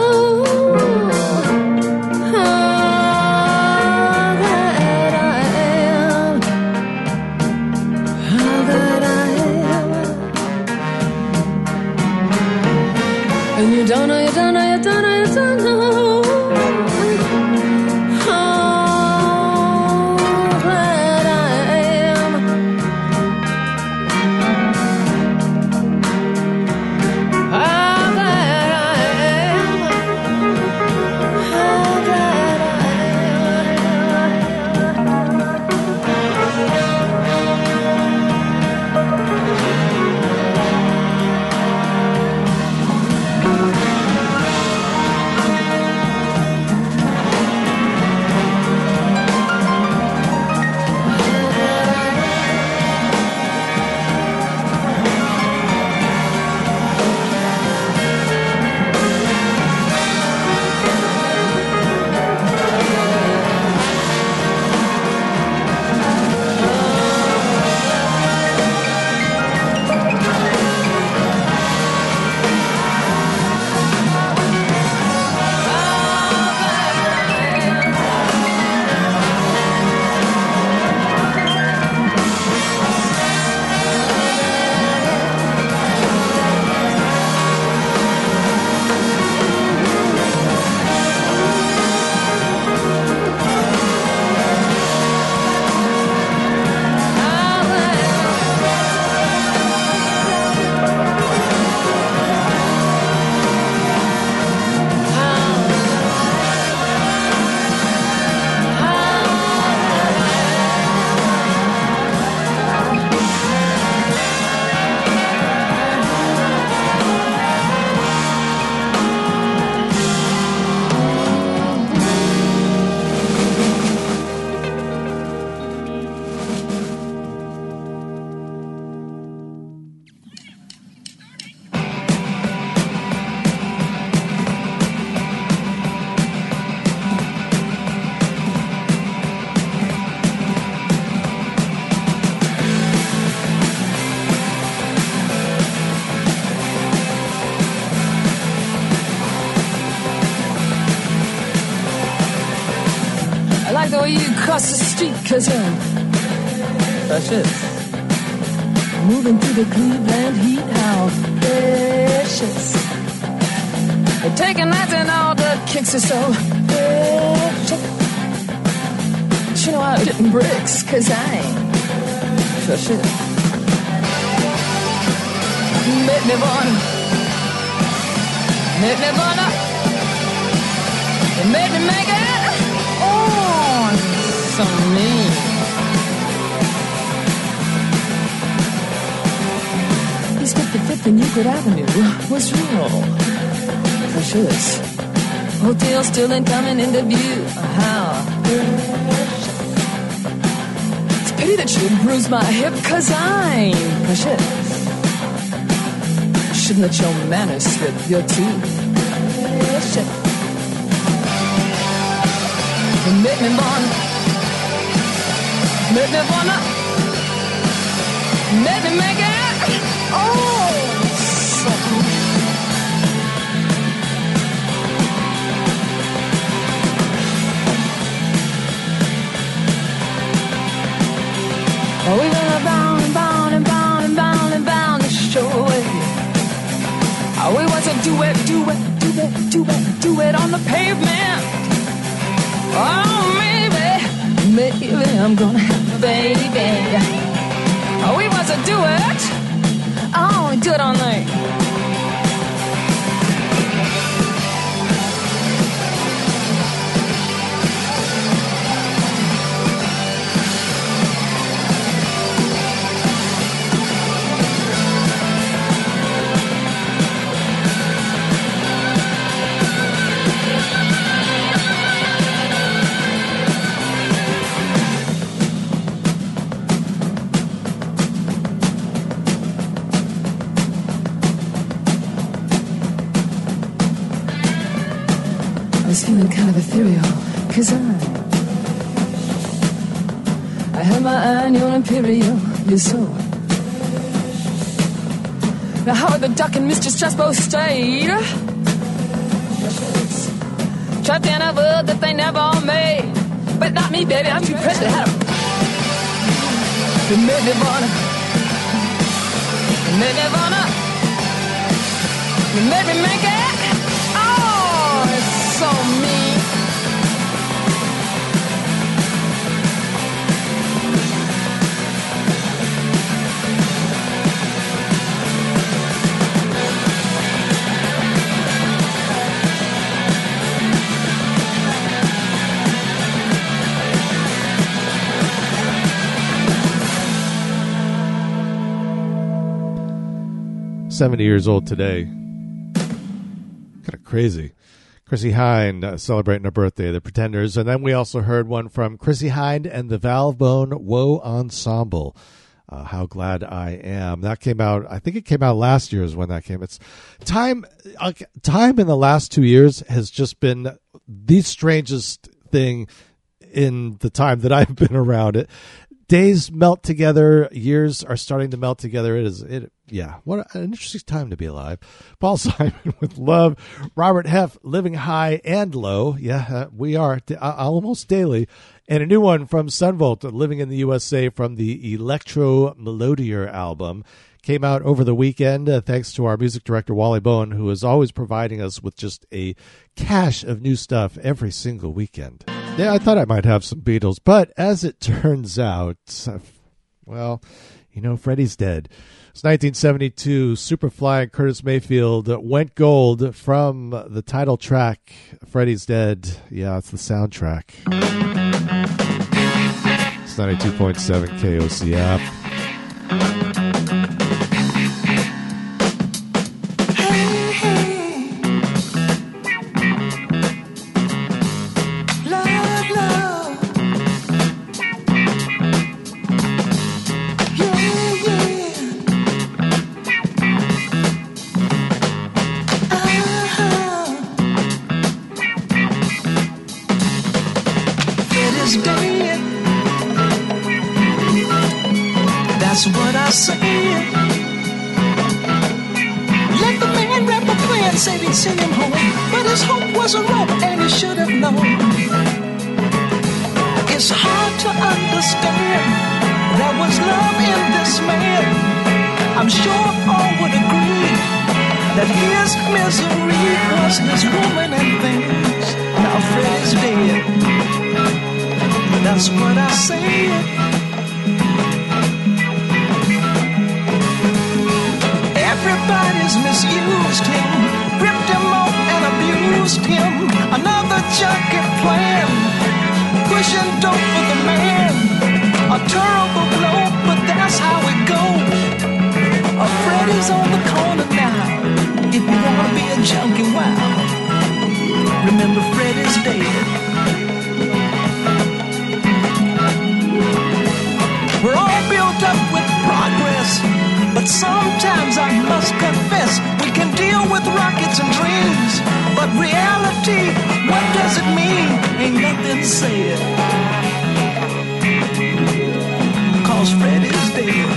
Across the street, cause that's it. Moving through the Cleveland heat, how precious. Taking that and all the kicks are so precious. pushing out bricks, cause I sure should. Made me wanna, it made me make it. Oh, so mean. East 55th and Euclid Avenue was real, precious. Hotel still ain't coming into view. How? It's a pity that you bruised my hip, cause I'm precious. Shouldn't let your manners slip, your teeth. Precious. You make me wanna. Make me wanna. Make me make it. Oh, something. Oh, we went bound and bound and bound and bound and bound the shore. Oh, we was a duet, duet, duet, duet, duet on the pavement. Oh, maybe, maybe I'm gonna have a baby. Oh, we was a duet. Oh, we do it all night. Feeling kind of ethereal, cause I have my eye on your imperial, your soul. Now Howard the Duck and Mistress just both stayed trapped in a world that they never made. But not me, baby, I'm too precious to have them. They made me wanna, they made me wanna, they made me make it. So mean. Seventy years old today. Kind of crazy. Chrissie Hynde celebrating her birthday, The Pretenders. And then we also heard one from Chrissie Hynde and the Valvebone Woe Ensemble, How Glad I Am. That came out, I think it came out last year is when that came. It's time in the last 2 years has just been the strangest thing in the time that I've been around it. Days melt together. Years are starting to melt together. Yeah, what an interesting time to be alive. Paul Simon with Love. Robert Heff, Living High and Low. Yeah, we are almost daily. And a new one from Son Volt, Living in the USA, from the Electro Melodier album. Came out over the weekend, thanks to our music director, Wally Bowen, who is always providing us with just a cache of new stuff every single weekend. Yeah, I thought I might have some Beatles, but as it turns out, well, you know, Freddie's dead. It's 1972, Superfly and Curtis Mayfield went gold from the title track, Freddie's Dead. Yeah, it's the soundtrack. It's 92.7 KOCF. This woman and things. Now Fred's dead. that's what I say. Everybody's misused him, ripped him off and abused him. Another junkie plan, pushing dope for the man. A terrible blow, but that's how it goes. A Freddy's on the corner now. If you wanna be a junkie, wow, remember Freddy's dead. We're all built up with progress, but sometimes I must confess, we can deal with rockets and dreams, but reality, what does it mean? Ain't nothing said, 'cause Fred is dead.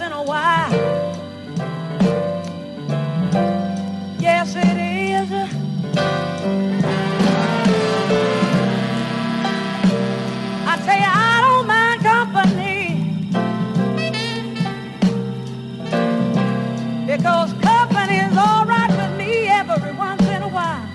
once in a while. Yes, it is. I tell you, I don't mind company, because company's all right with me every once in a while.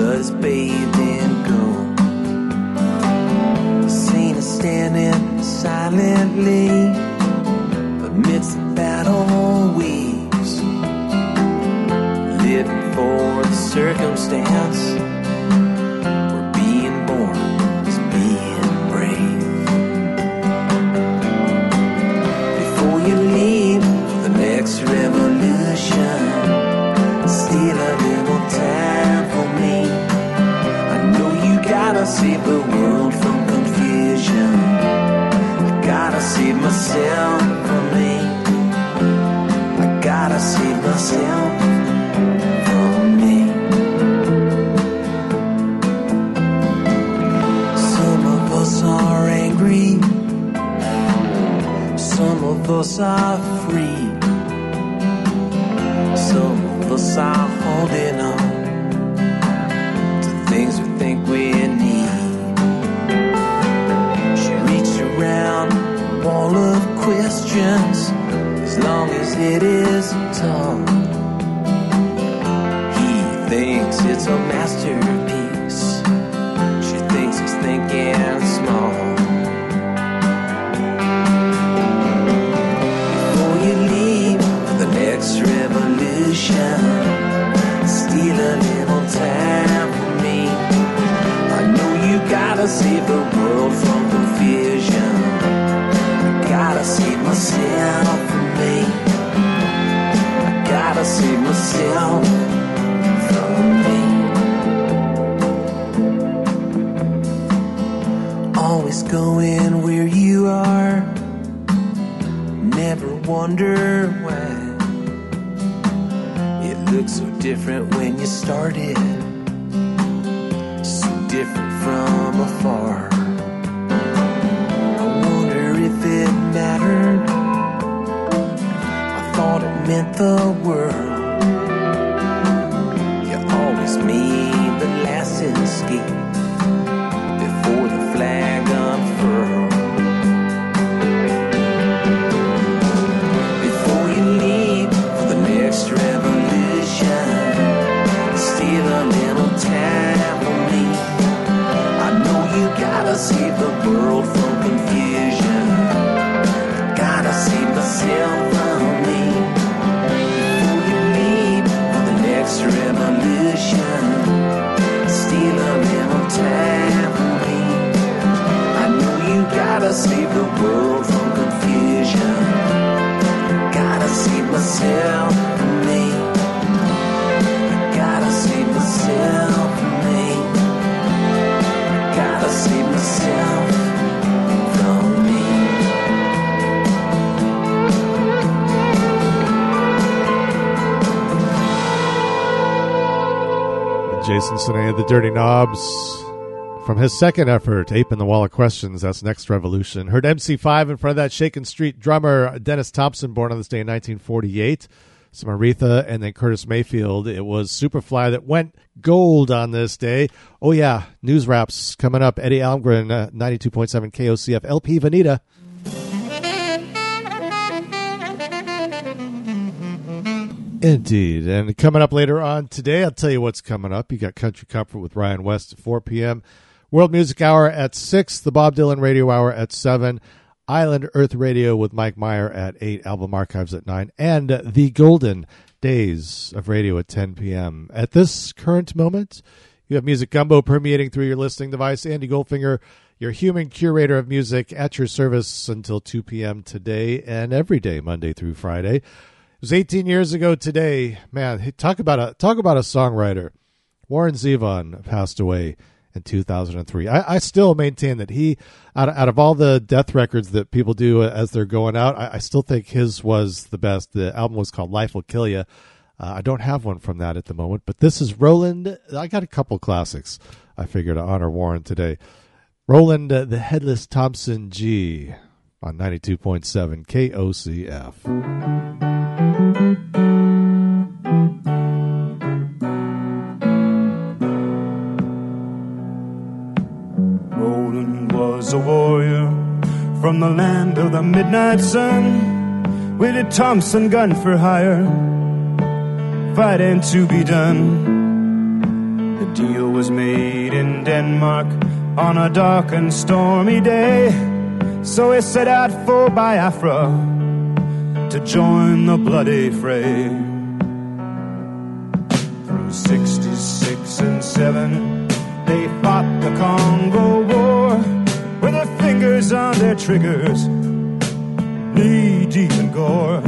was bathed in gold. Seen her standing silently amidst the battle weeds, living for the circumstance. Save the world from confusion. I gotta save myself from me. I gotta save myself from me. Some of us are angry, some of us are free, some of us are holding on to things we think we need. All of questions, as long as it is told. He thinks it's a masterpiece, she thinks he's thinking small. Before you leave for the next revolution, steal a little time from me. I know you gotta save the world from confusion. I gotta save myself from me. I gotta save myself from me. Always going where you are, never wonder why. It looked so different when you started, so different from afar. Mattered. I thought it meant the world. You always made the last escape before the flag unfurled. Before you leave for the next revolution, steal a little time for me. I know you gotta save the world from confusion. Save myself from me. Before you leave for the next revolution, steal a little time from me. I know you gotta save the world from confusion. I gotta save myself from me. I gotta save myself from me. I gotta save myself. Jason Sudeikis, The Dirty Knobs, from his second effort, Ape in the Wall of Questions. That's Next Revolution. Heard MC5 in front of that Shakin' Street drummer, Dennis Thompson, born on this day in 1948. Some Aretha and then Curtis Mayfield. It was Superfly that went gold on this day. Oh, yeah. News wraps coming up. Eddie Almgren, 92.7 KOCF, LP Veneta. Indeed. And coming up later on today, I'll tell you what's coming up. You got Country Comfort with Ryan West at 4 p.m., World Music Hour at 6, the Bob Dylan Radio Hour at 7, Island Earth Radio with Mike Meyer at 8, Album Archives at 9, and the Golden Days of Radio at 10 p.m. At this current moment, you have Music Gumbo permeating through your listening device. Andy Goldfinger, your human curator of music, at your service until 2 p.m. today and every day, Monday through Friday. It was 18 years ago today. Man, talk about a songwriter. Warren Zevon passed away in 2003. I still maintain that he, out of all the death records that people do as they're going out, I still think his was the best. The album was called Life Will Kill Ya. I don't have one from that at the moment, but this is Roland. I got a couple classics I figure to honor Warren today. Roland, the Headless Thompson G on 92.7 KOCF. Roland was a warrior from the land of the midnight sun, with a Thompson gun for hire, fighting to be done. The deal was made in Denmark on a dark and stormy day. So he set out for Biafra to join the bloody fray. Through 66 and 7, they fought the Congo War with their fingers on their triggers, knee deep in gore.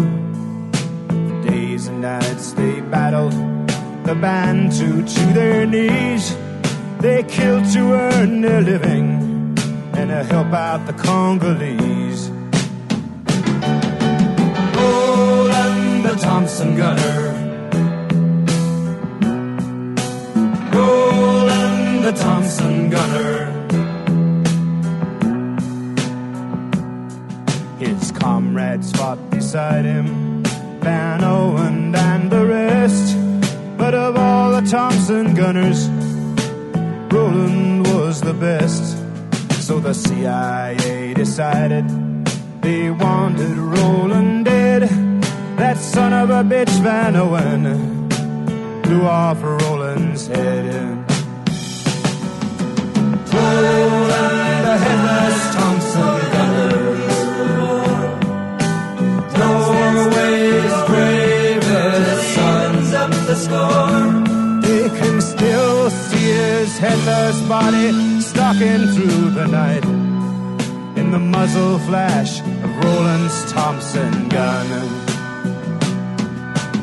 For days and nights they battled the Bantu to their knees. They killed to earn their living and to help out the Congolese. Roland the Thompson gunner, Roland the Thompson gunner. His comrades fought beside him, Van Owen and the rest. But of all the Thompson gunners, Roland was the best. So the CIA decided they wanted Roland dead. That son of a bitch Van Owen blew off Roland's head. Roland the headless Thompson gunner, Norway's bravest sons of the score. They can still see his headless body stalking through the night in the muzzle flash of Roland's Thompson gun.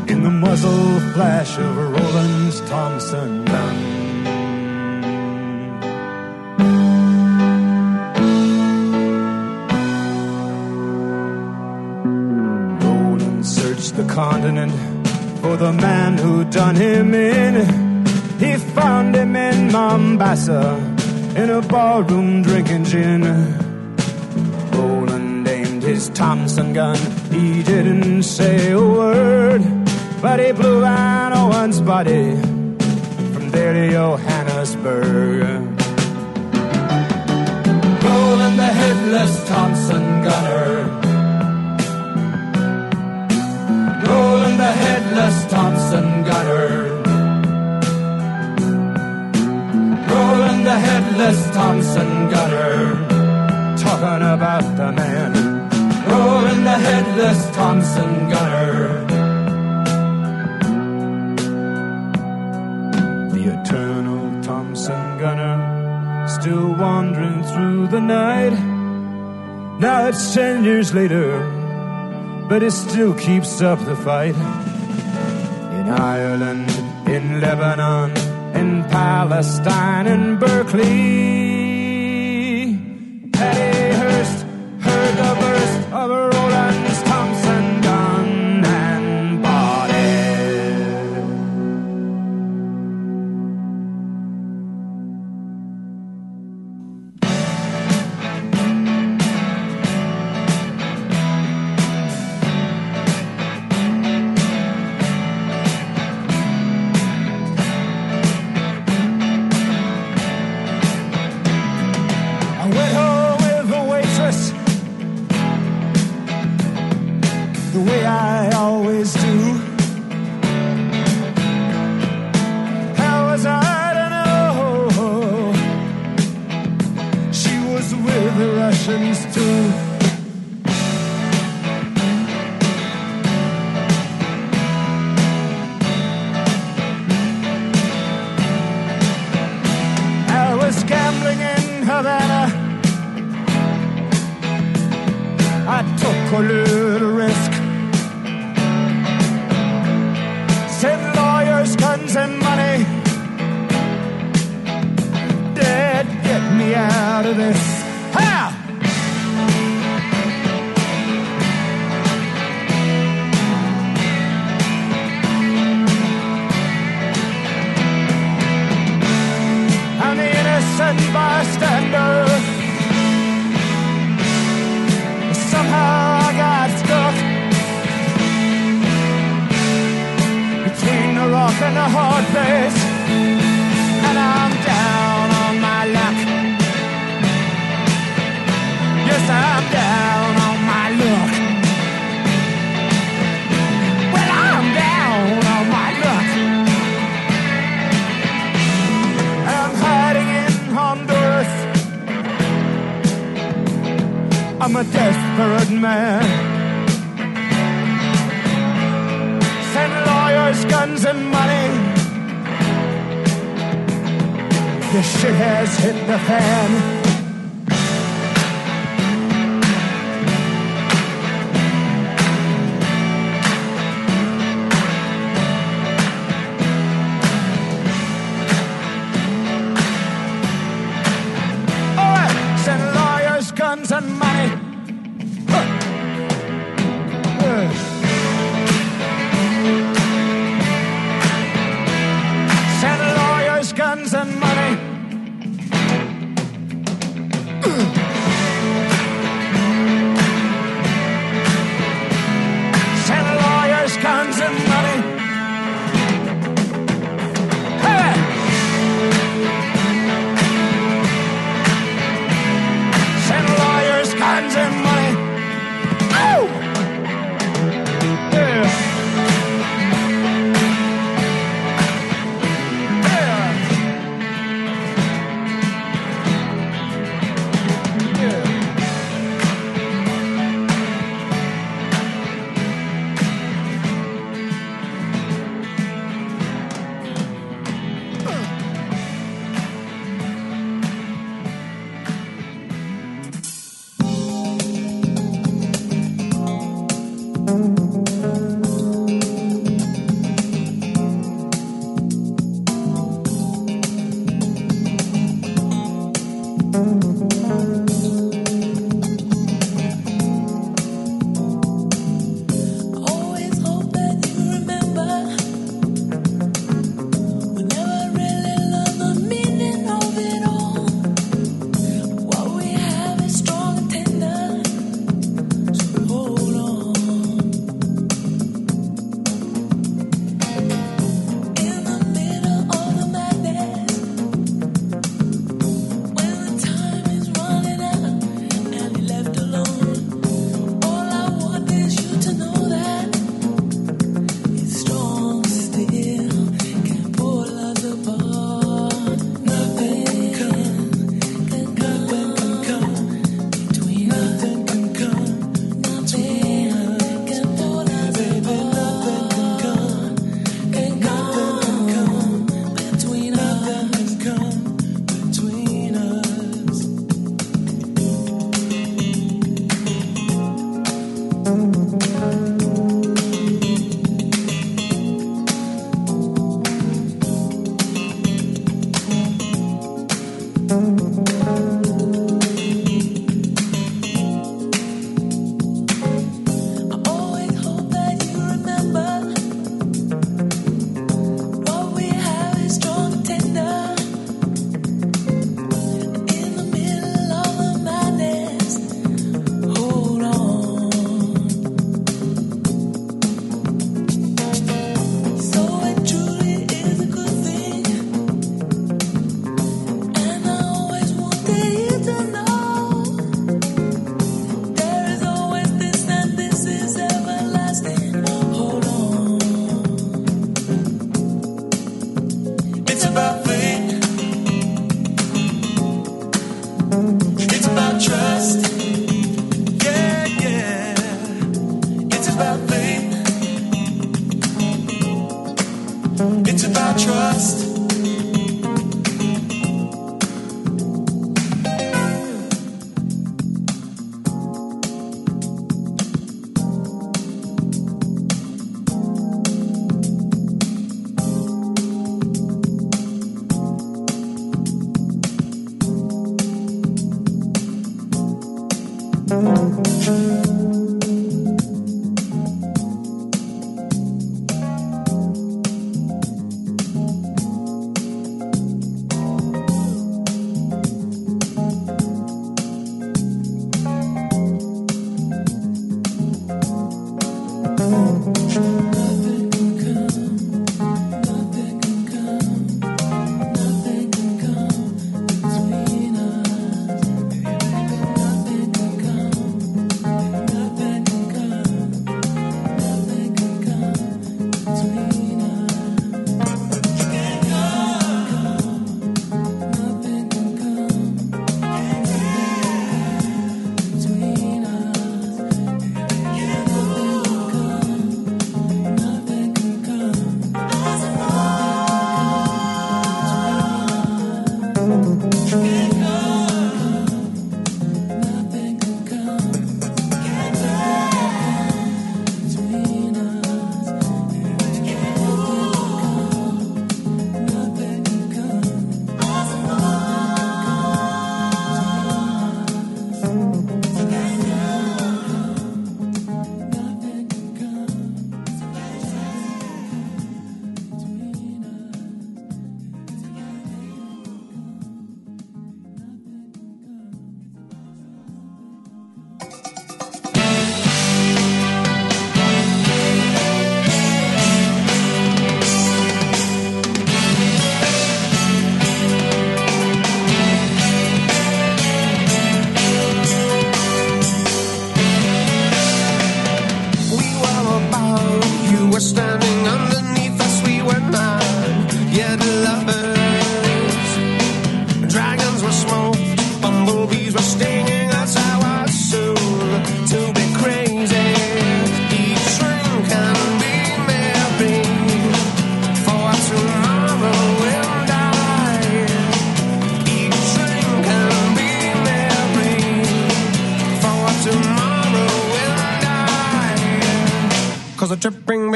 In the muzzle flash of Roland's Thompson gun. Roland searched the continent for the man who done him in. He found him in Mombasa in a ballroom drinking gin. Roland aimed his Thompson gun. He didn't say a word, but he blew Van Owen's body from there to Johannesburg. Roland the headless Thompson gunner, Roland the headless Thompson gunner, Roland the headless Thompson gunner. Talking about the man, Roland the headless Thompson gunner. The eternal Thompson gunner, still wandering through the night. Now it's 10 years later, but it still keeps up the fight. In Ireland, in Lebanon, in Palestine, in Berkeley, Patty Hearst heard the burst of Roland's Thompson gun and I'm a desperate man. Send lawyers, guns, and money. This shit has hit the fan. Alright, send lawyers, guns, and money.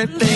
everything.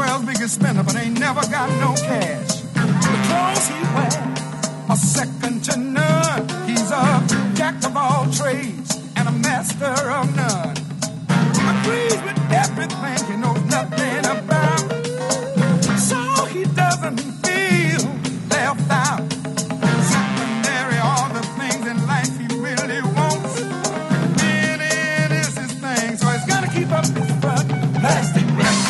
world's biggest spender, but ain't never got no cash. The clothes he wears are second to none. He's a jack of all trades and a master of none. Agrees with everything he knows nothing about, so he doesn't feel left out. Secondary, all the things in life he really wants. And it is his thing, so he's gotta keep up his front. Plastic wrestling.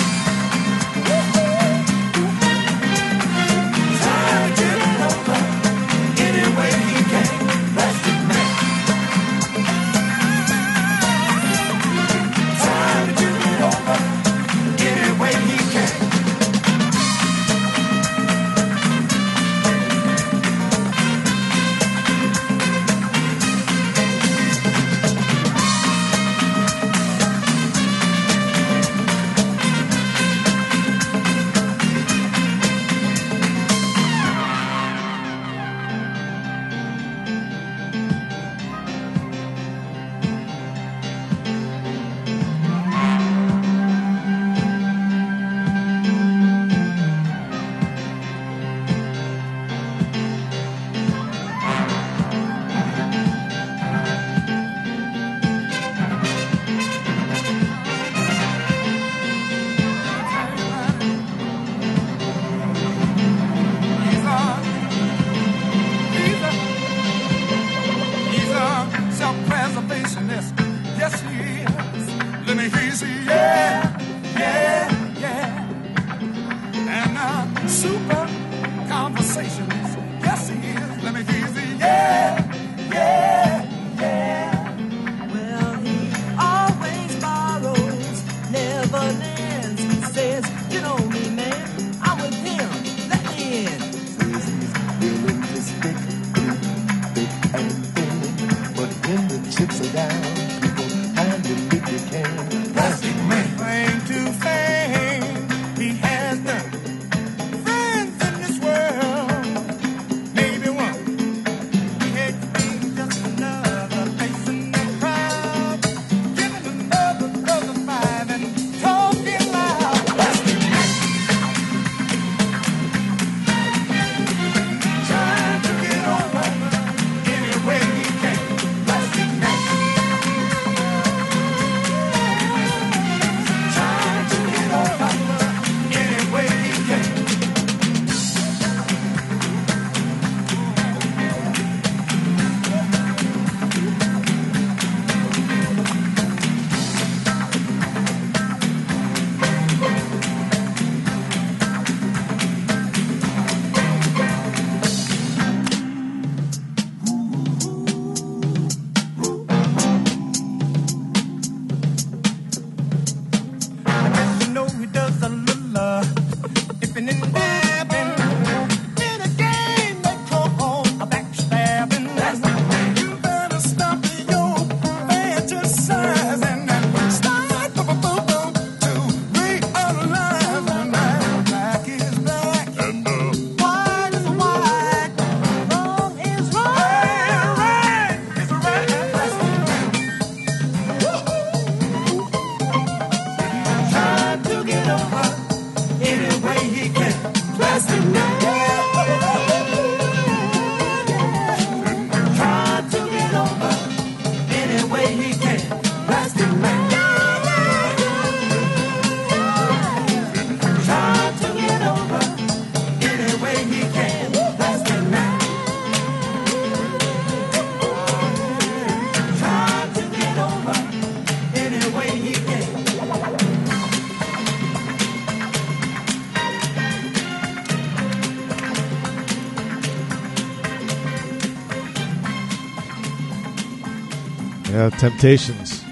Temptations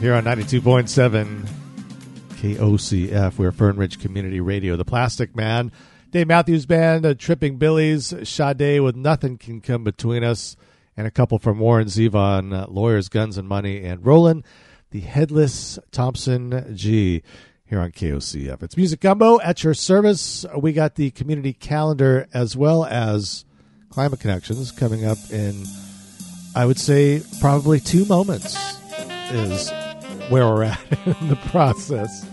here on 92.7 KOCF. We're Fern Ridge Community Radio. The Plastic Man, Dave Matthews Band, Tripping Billies, Sade with Nothing Can Come Between Us, and a couple from Warren Zevon, Lawyers, Guns, and Money, and Roland, the Headless Thompson G, here on KOCF. It's Music Gumbo at your service. We got the community calendar as well as Climate Connections coming up in, I would say, probably 2 moments is where we're at in the process.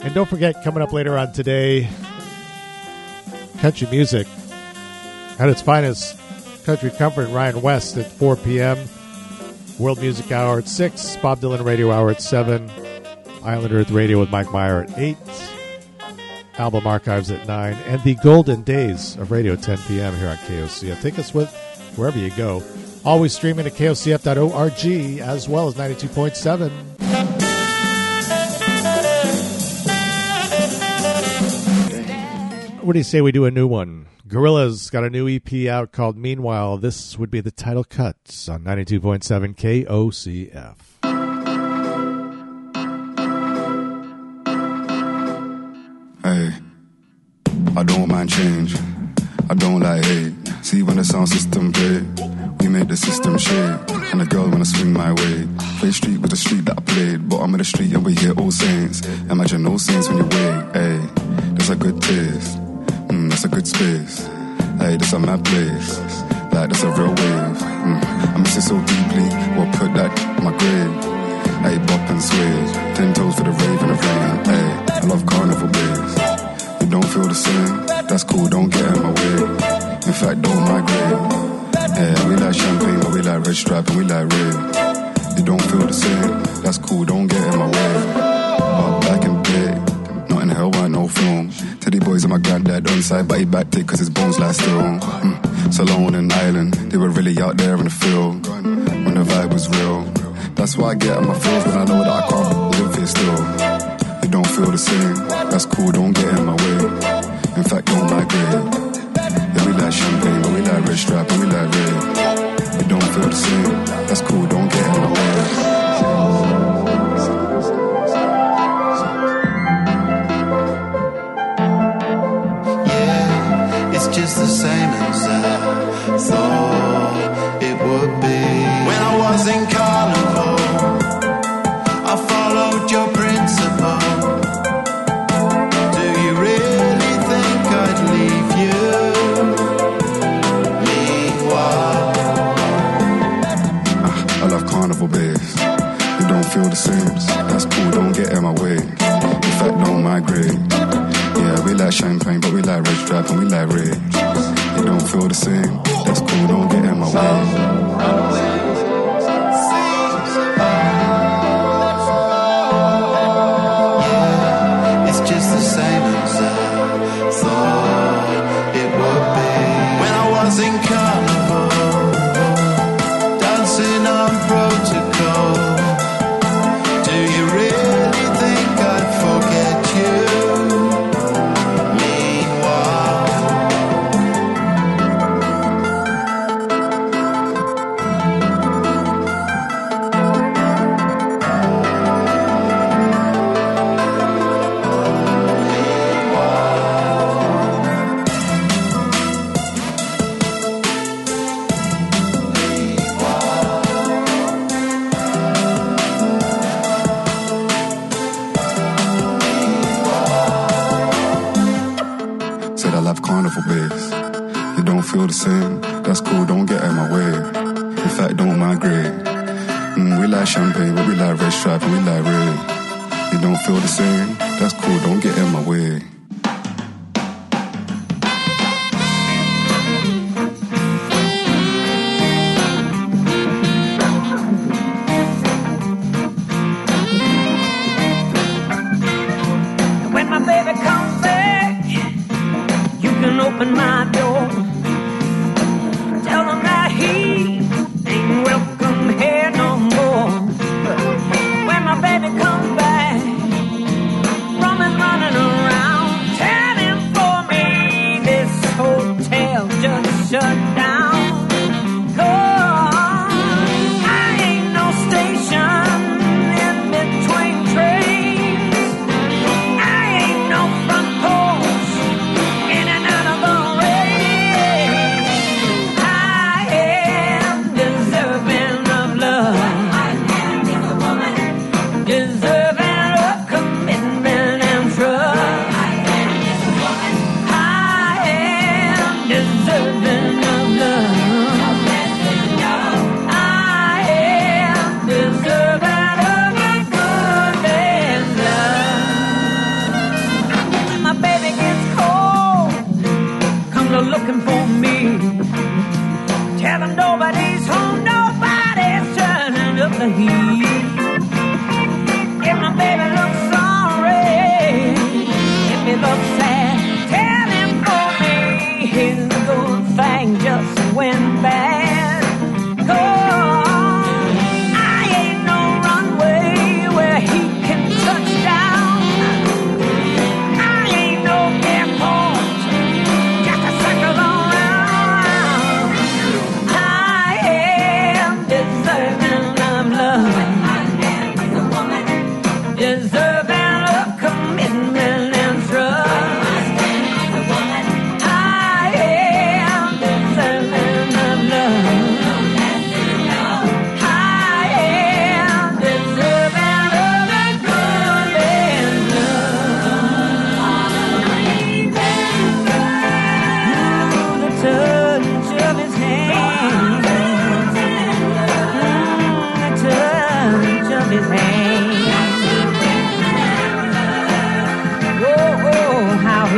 And don't forget, coming up later on today, country music at its finest. Country Comfort, Ryan West at 4 p.m., World Music Hour at 6, Bob Dylan Radio Hour at 7, Island Earth Radio with Mike Meyer at 8, Album Archives at 9, and the Golden Days of Radio at 10 p.m. here on KOCF. Take us with wherever you go. Always streaming at KOCF.org as well as 92.7. What do you say we do a new one? Gorilla's got a new EP out called Meanwhile. This would be the title cuts on 92.7 KOCF. Hey, I don't mind change. I don't like hate. See when the sound system play, we make the system shake. And the girl wanna swing my way. Play street with the street that I played. Bottom of the street and we hear all saints. Imagine all saints when you wake. Hey, that's a good taste. That's a good space. Hey, that's a mad place. Like, that's a real wave. I miss it so deeply. Well, put that in my grave. Hey, bop and sway. 10 toes for the rave and the rain. Hey, I love carnival days. You don't feel the same. That's cool, don't get in my way. In fact, don't migrate. Hey, we like champagne, but we like red stripe and we like red. You don't feel the same. That's cool, don't get in my way. But back in bed. Hell, I no film. Teddy boys and my granddad on side, but he backed it cause his bones like stone. Salon and Island, they were really out there in the field when the vibe was real. That's why I get on my feels when I know that I can't live here still. You don't feel the same, that's cool, don't get in my way. In fact, don't migrate. Yeah, we like champagne, but we like red stripe, and we like red. You don't feel the same, that's cool, don't get in my way. Just the same as I thought it would be when I was in carnival. I followed your principle. Do you really think I'd leave you? Meanwhile, I love carnival babes. You don't feel the same. That's cool, don't get in my way. In fact, don't migrate. Yeah, we like champagne, but we like red stripe and we like red. You don't feel the same. That's cool, don't get in my way. Yeah, it's just the same as I thought it would be when I was in carnival, dancing on protocol. Do you really think I'd forget you? Feel the same, that's cool, don't get in my way. In fact, don't migrate. We like champagne, but we like red stripe and we like red. You don't feel the same, that's cool, don't get in my way.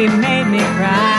he made me cry.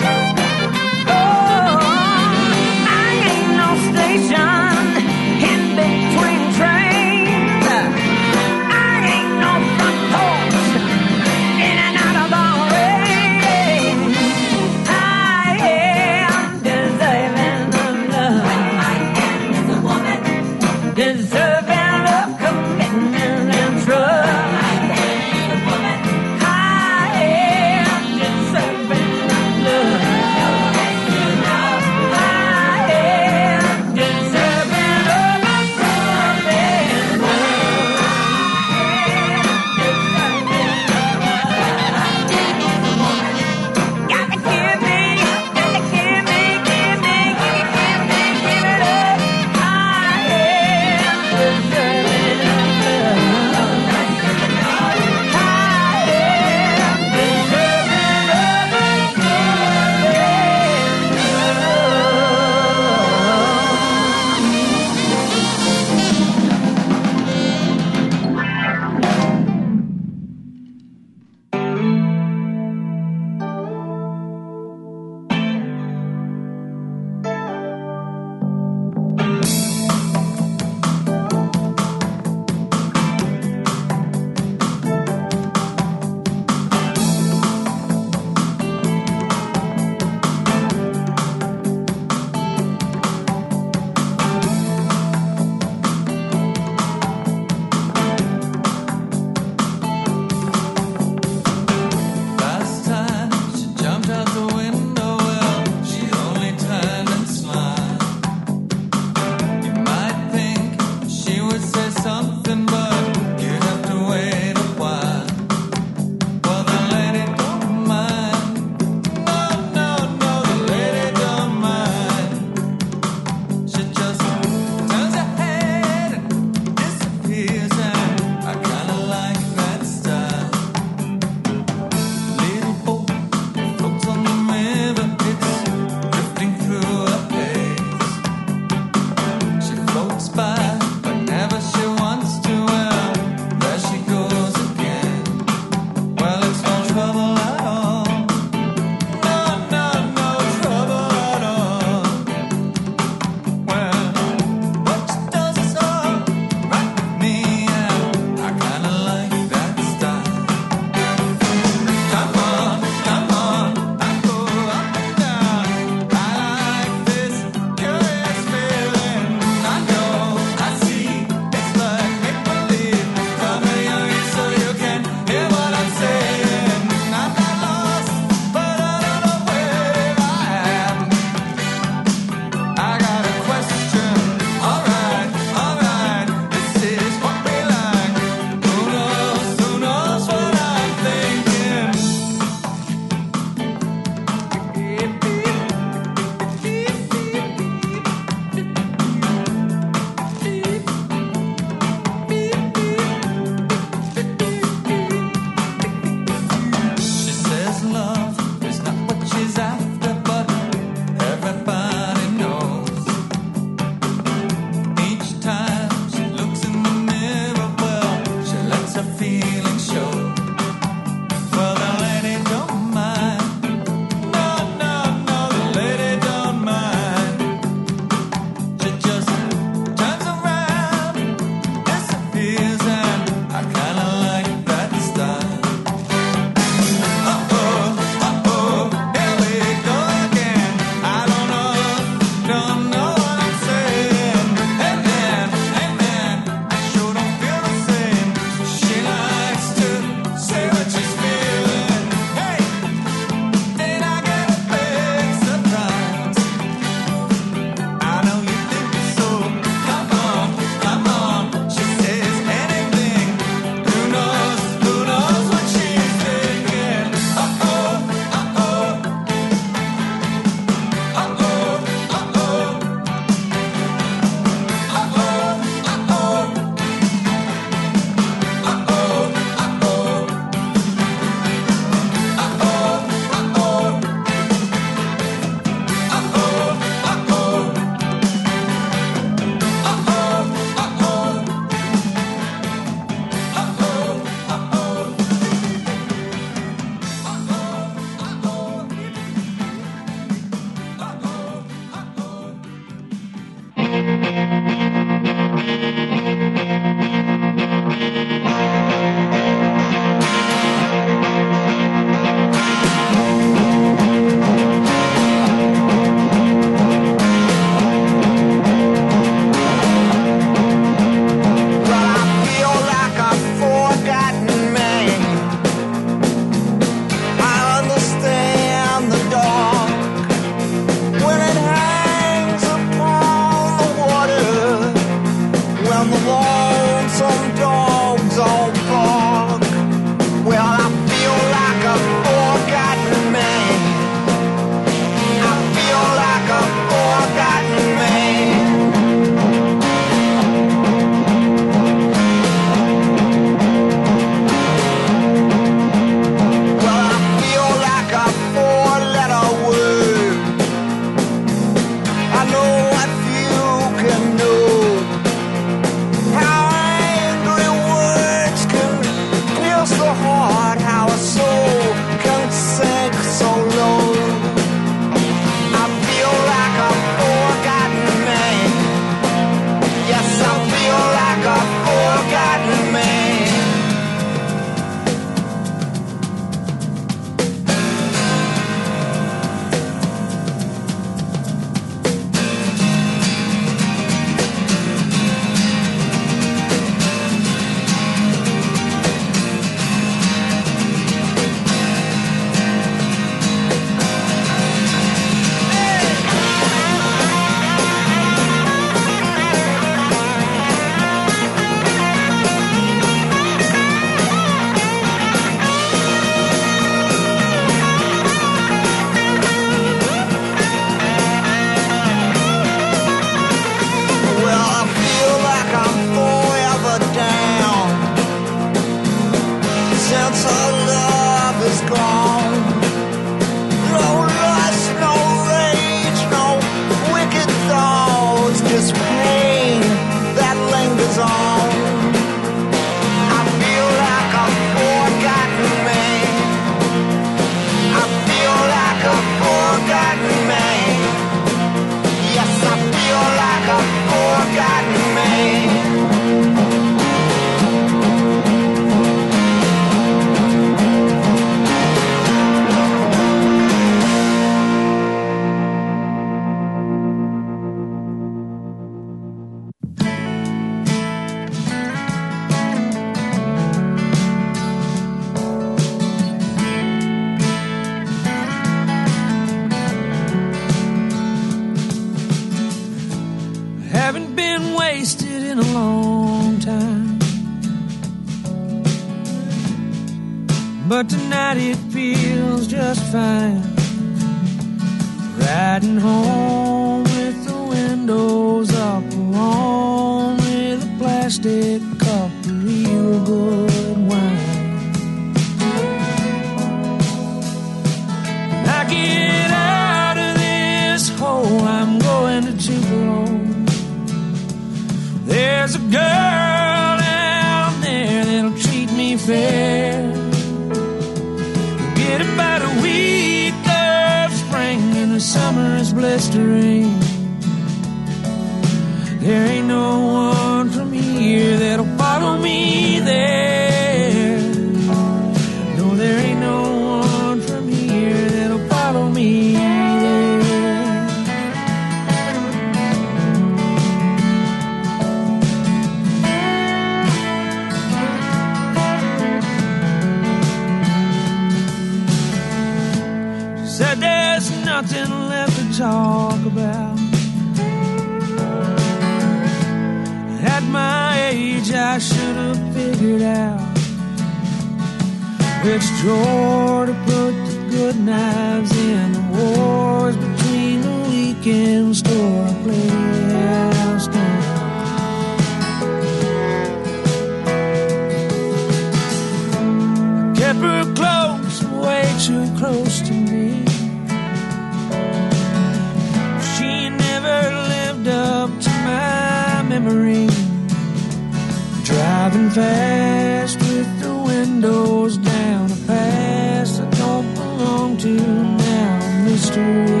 Mystery.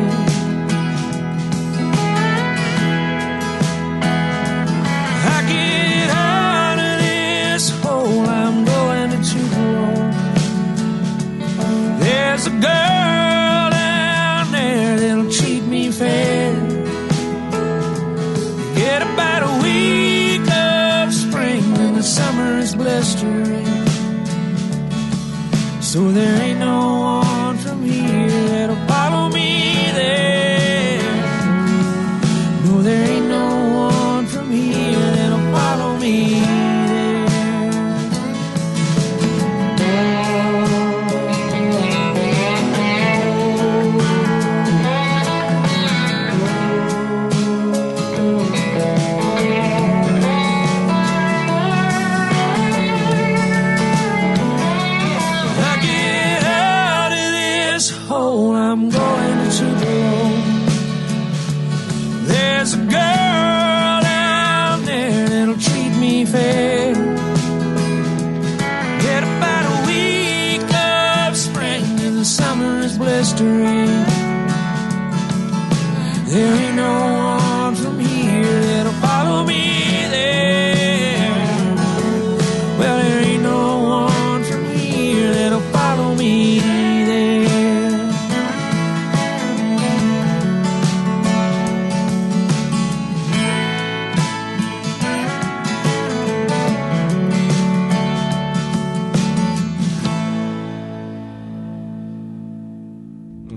So there ain't no one from here that'll follow me there. No, there ain't no one from here that'll follow me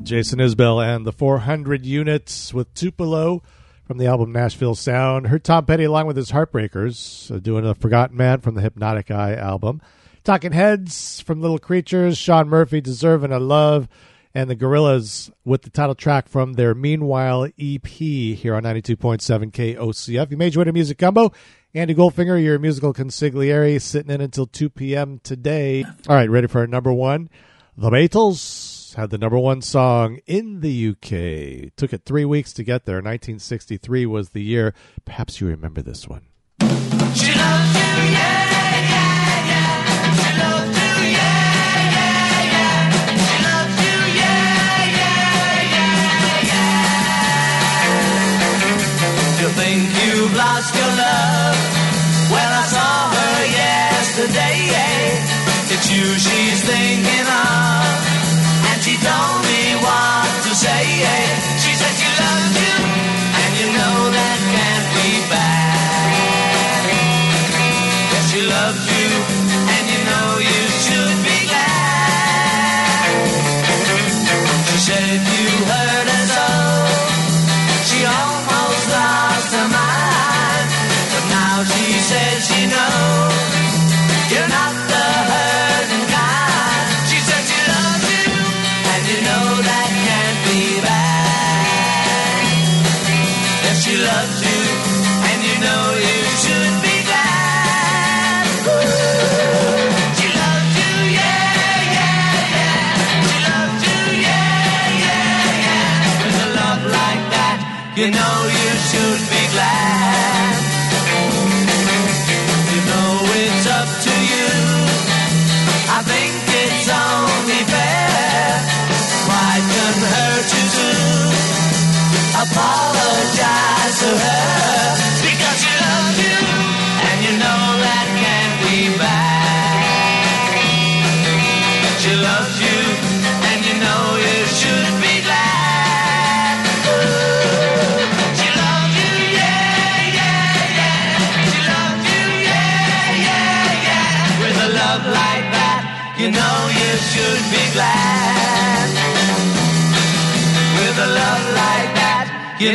Jason Isbell and the 400 Units with Tupelo from the album Nashville Sound. Heard Tom Petty along with his Heartbreakers doing A Forgotten Man from the Hypnotic Eye album. Talking Heads from Little Creatures, Sean Murphy, Deserving a Love, and the Gorillaz with the title track from their Meanwhile EP here on 92.7 KOCF. You made your way to Music Gumbo. Andy Goldfinger, your musical consigliere, sitting in until 2 p.m. today. All right, ready for our number one, The Beatles. Had the number one song in the UK. Took it 3 weeks to get there. 1963 was the year. Perhaps you remember this one. She loves you, yeah. You know you should be glad. With a love like that, you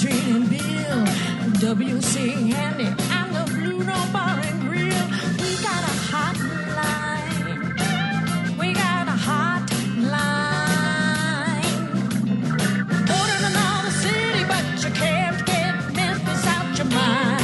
Trina Bill, W.C. Handy, and the Blue Note Bar and Grill. We got a hot line. We got a hot line. Order in another city, but you can't get Memphis out your mind.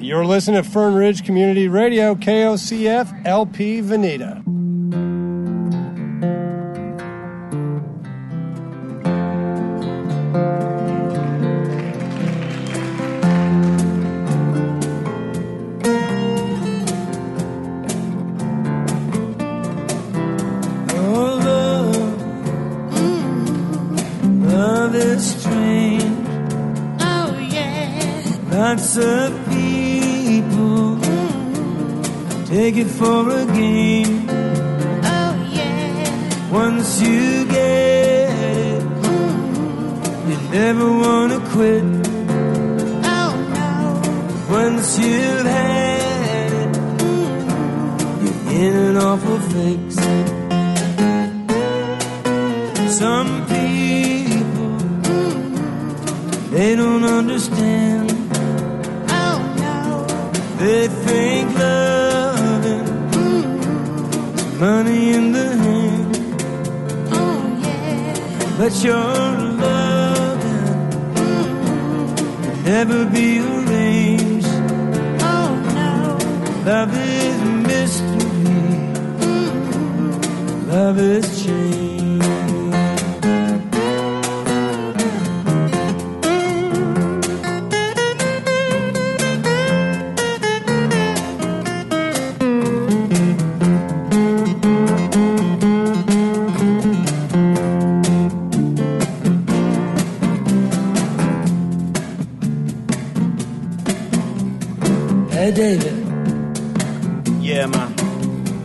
You're listening to Fern Ridge Community Radio, KOCF, LP, Veneta.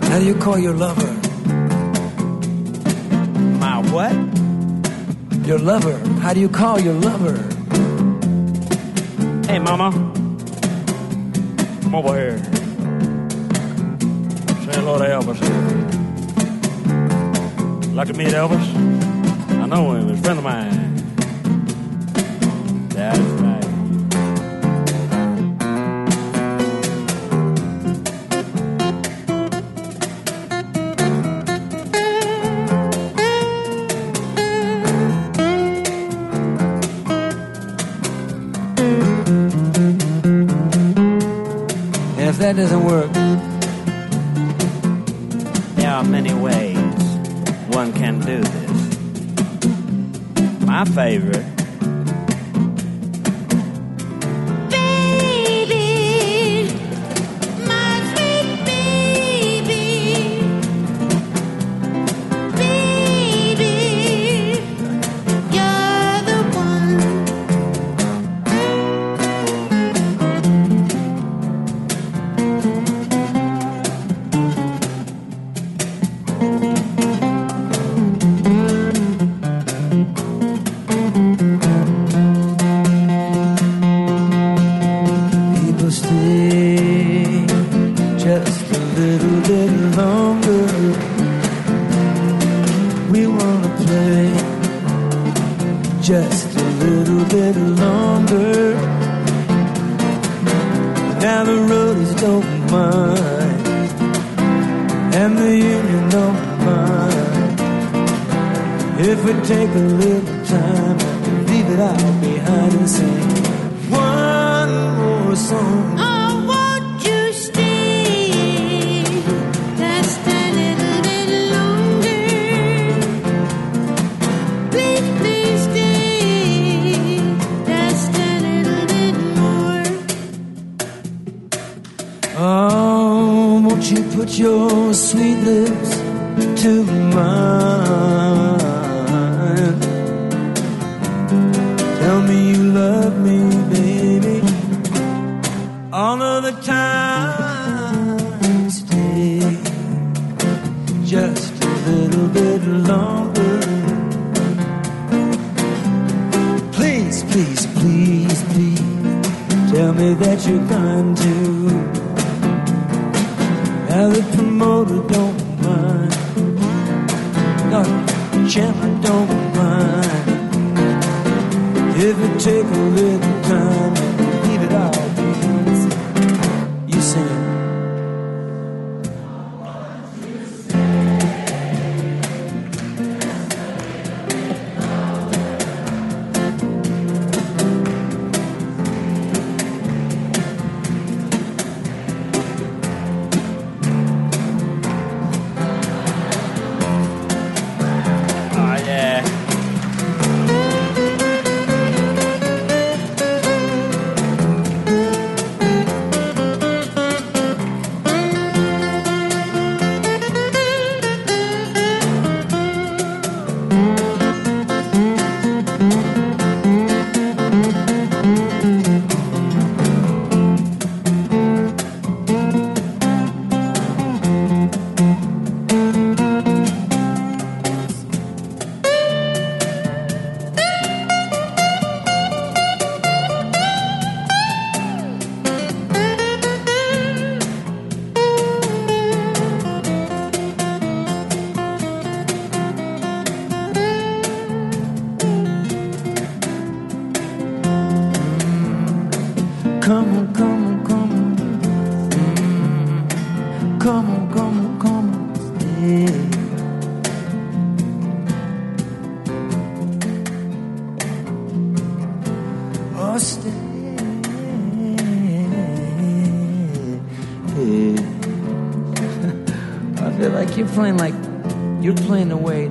How do you call your lover? Hey, mama. Come over here. Say hello to Elvis. Like to meet Elvis? I know him. He's a friend of mine. That's if that doesn't work, there are many ways one can do this. My favorite.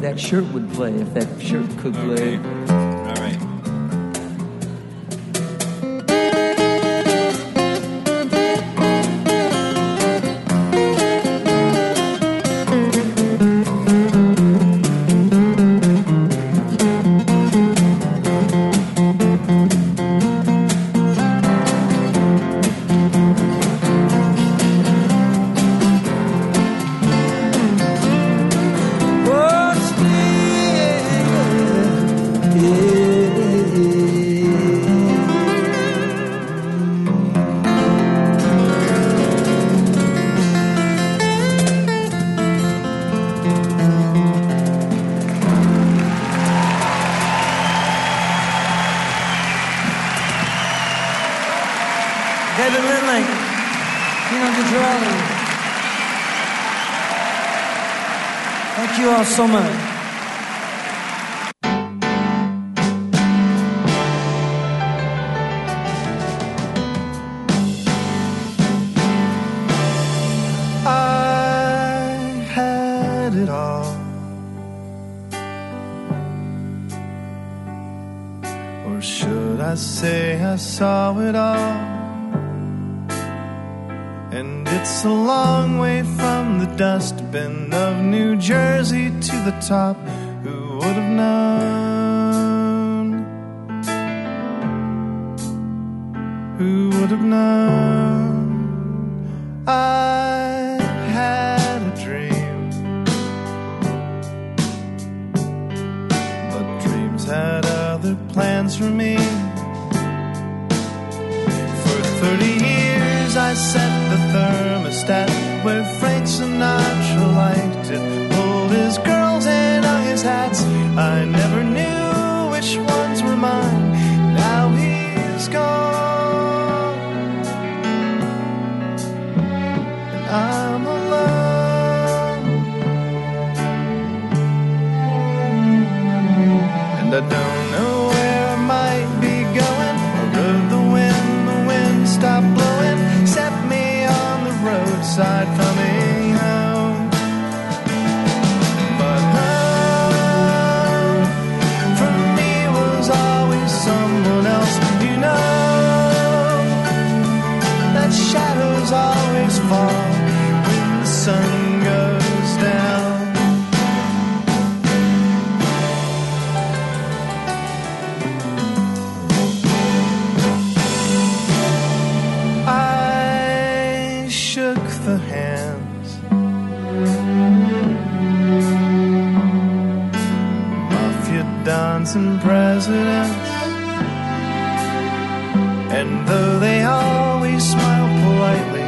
That shirt would play if that shirt could play. Okay. So much. I say I saw it all, and it's a long way from the dustbin of New Jersey to the top. Who would have known? Who would have known? I had a dream, but dreams had other plans for me. 30 years I set the thermostat where Frank Sinatra liked it. Pulled his girls and hung his hats. I never knew which ones were mine. Now he's gone, and I'm alone, and I don't know where I might be going. I rode the wind. Stop blowing, set me on the roadside coming home. But home for me was always someone else. You know that shadows always fall when the sun goes down. And presidents, and though they always smile politely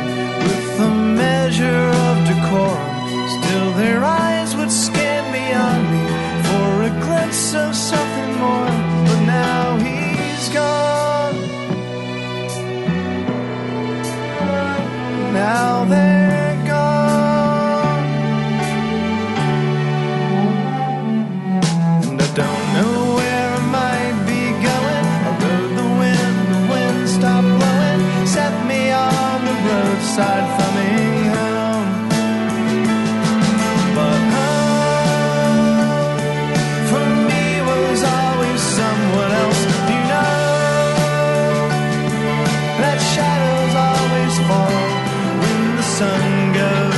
with a measure of decorum, still their eyes would scan beyond me for a glimpse of something more. But now he's gone, now they're gone, and I don't know. Side coming home, but home for me was always someone else. You know that shadows always fall when the sun goes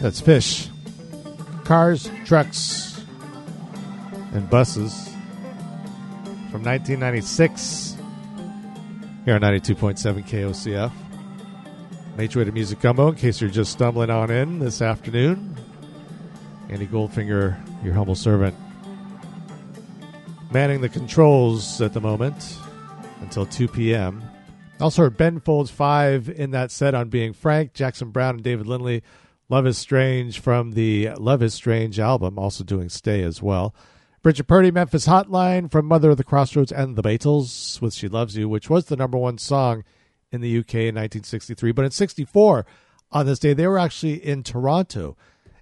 That's fish. Cars, trucks, and buses from 1996 here on 92.7 KOCF. Make your way to Music Gumbo in case you're just stumbling on in this afternoon. Andy Goldfinger, your humble servant, manning the controls at the moment until 2 p.m. Also heard Ben Folds 5 in that set on Being Frank, Jackson Brown and David Lindley, Love is Strange from the Love is Strange album, also doing Stay as well. Bridget Purdy, Memphis Hotline from Mother of the Crossroads and the Beatles with She Loves You, which was the number one song in the UK in 1963. But in 64, on this day, they were actually in Toronto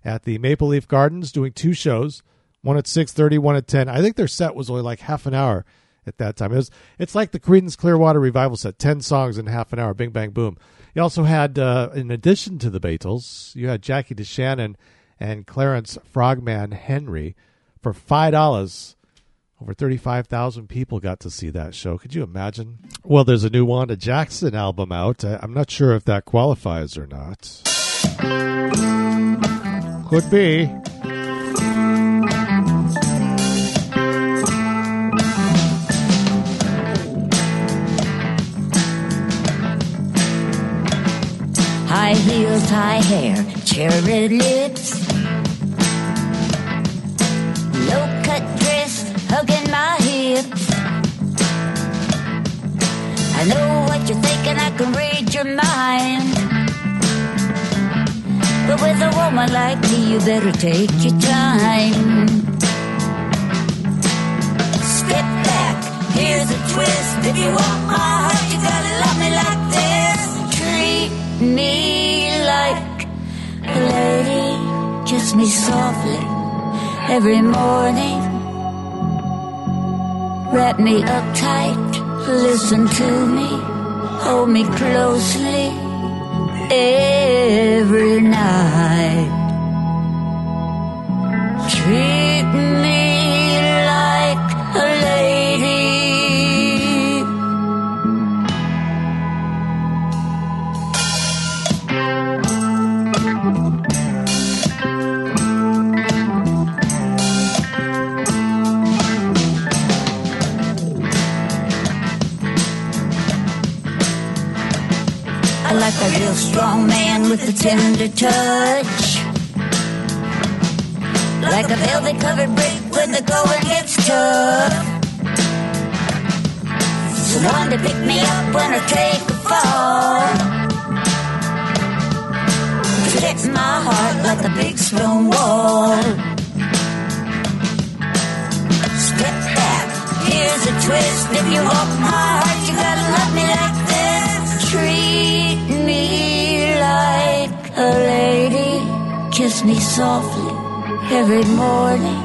at the Maple Leaf Gardens doing two shows, one at 6:30, one at 10. I think their set was only like half an hour at that time. It's like the Creedence Clearwater Revival set, 10 songs in half an hour, bing, bang, boom. You also had, in addition to the Beatles, you had Jackie DeShannon and Clarence Frogman Henry for $5. Over 35,000 people got to see that show. Could you imagine? Well, there's a new Wanda Jackson album out. I'm not sure if that qualifies or not. Could be. High heels, high hair, cherry lips, low-cut dress, hugging my hips. I know what you're thinking, I can read your mind. But with a woman like me, you better take your time. Step back, here's a twist. If you want my heart, you gotta love me like this. Treat me like a lady, kiss me softly every morning, wrap me up tight, listen to me, hold me closely every night. Treat me like a lady. Like a real strong man with a tender touch, like a velvet covered brick when the going gets tough. So one to pick me up when I take a fall, protects my heart like a big stone wall. Step back, here's a twist. If you want my heart, you gotta love me like this. Treat me like a lady, kiss me softly every morning,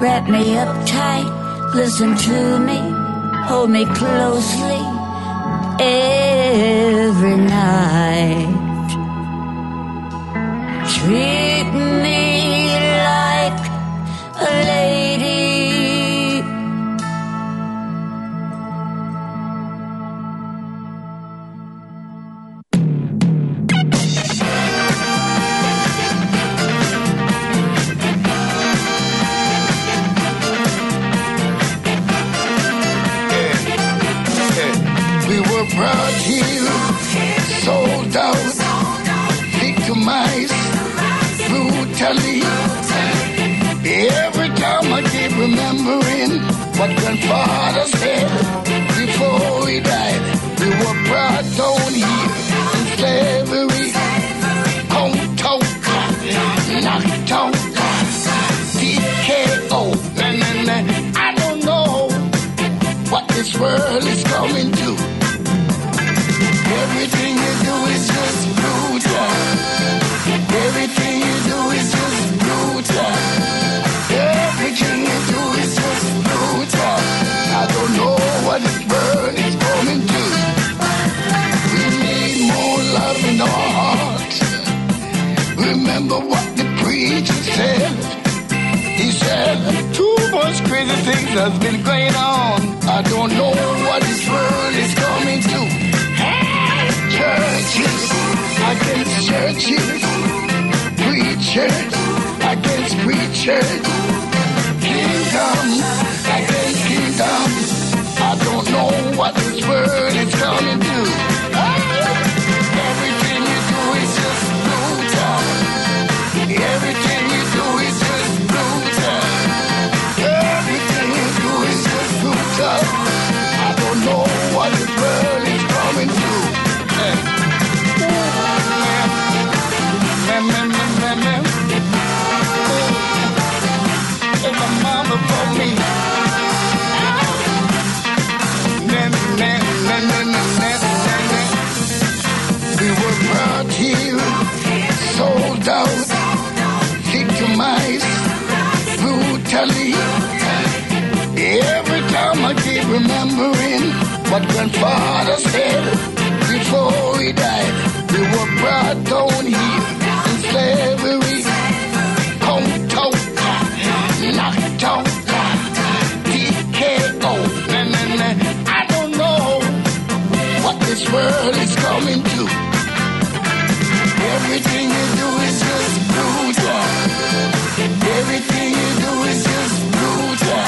wrap me up tight, listen to me, hold me closely every night. Treat me like a lady. Proud Hill, sold out, victimized, brutally. Every time I keep remembering what grandfather said before he died. We were brought down here in slavery, conked out, knocked out, TKO. Nah. I don't know what this world is coming to. Everything you do is just brutal. Everything you do is just brutal. Everything you do is just brutal. I don't know what this world is coming to. We need more love in our hearts. Remember what the preacher said. He said, too much crazy things has been going on. I don't know what this world is coming to. Churches against churches, Cherry Kingdom, I think Kingdom. I don't know what this word is gonna do. Everything you do is just brutal. Everything you do is just brutal. Everything you do is just brutal. I don't know what this word is coming to. Sold out, victimized, brutally. Every time I keep remembering what grandfather said before he died. We were brought down here in slavery, combed out, knocked out, TKO. I don't know what this world is coming to. Everything you do is just brutal. Everything you do is just brutal.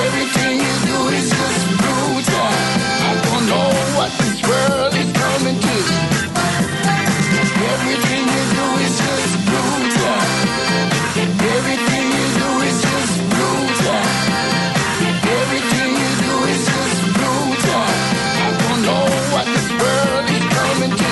Everything you do is just brutal. I don't know what this world is coming to. Everything you do is just brutal. Everything you do is just brutal. Everything you do is just brutal. I don't know what this world is coming to.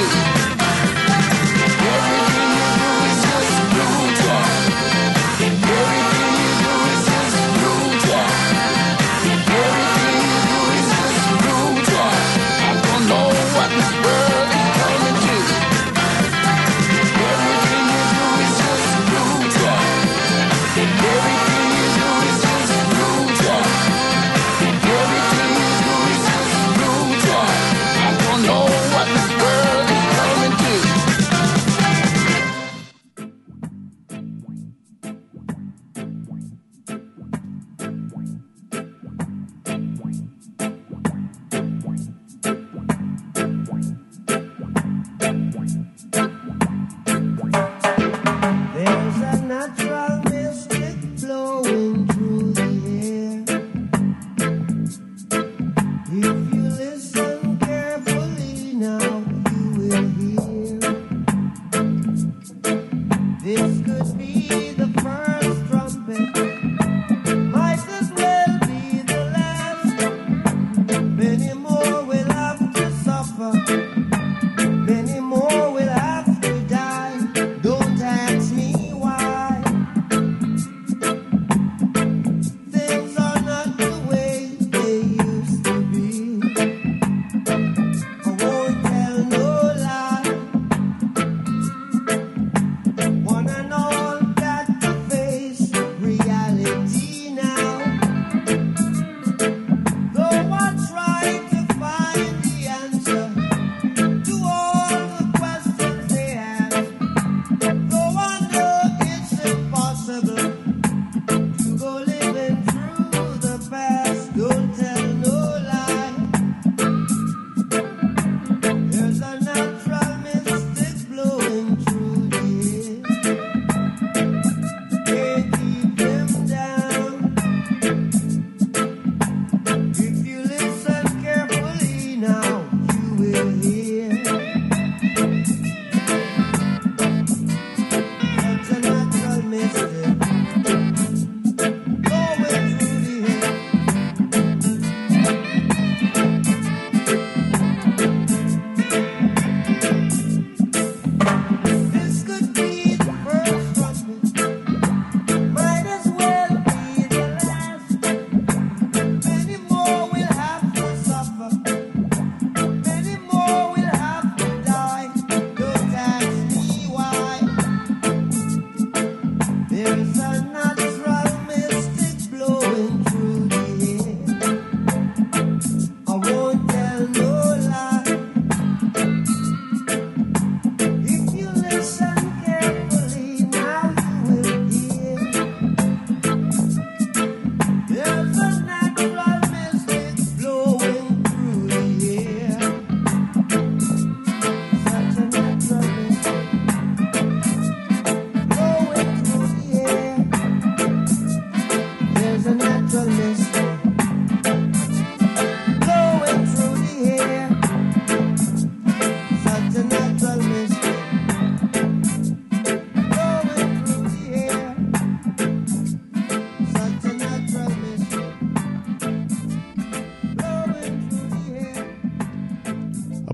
Many more will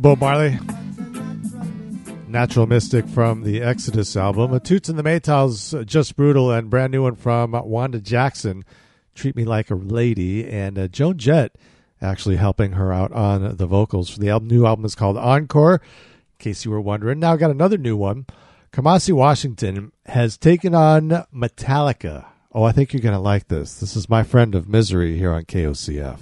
Bob Marley, Natural Mystic from the Exodus album. A Toots and the Maytals, Just Brutal, and brand new one from Wanda Jackson, Treat Me Like a Lady, and Joan Jett actually helping her out on the vocals for the album. New album is called Encore, in case you were wondering. Now I've got another new one. Kamasi Washington has taken on Metallica. Oh, I think you're going to like this. This is My Friend of Misery here on KOCF.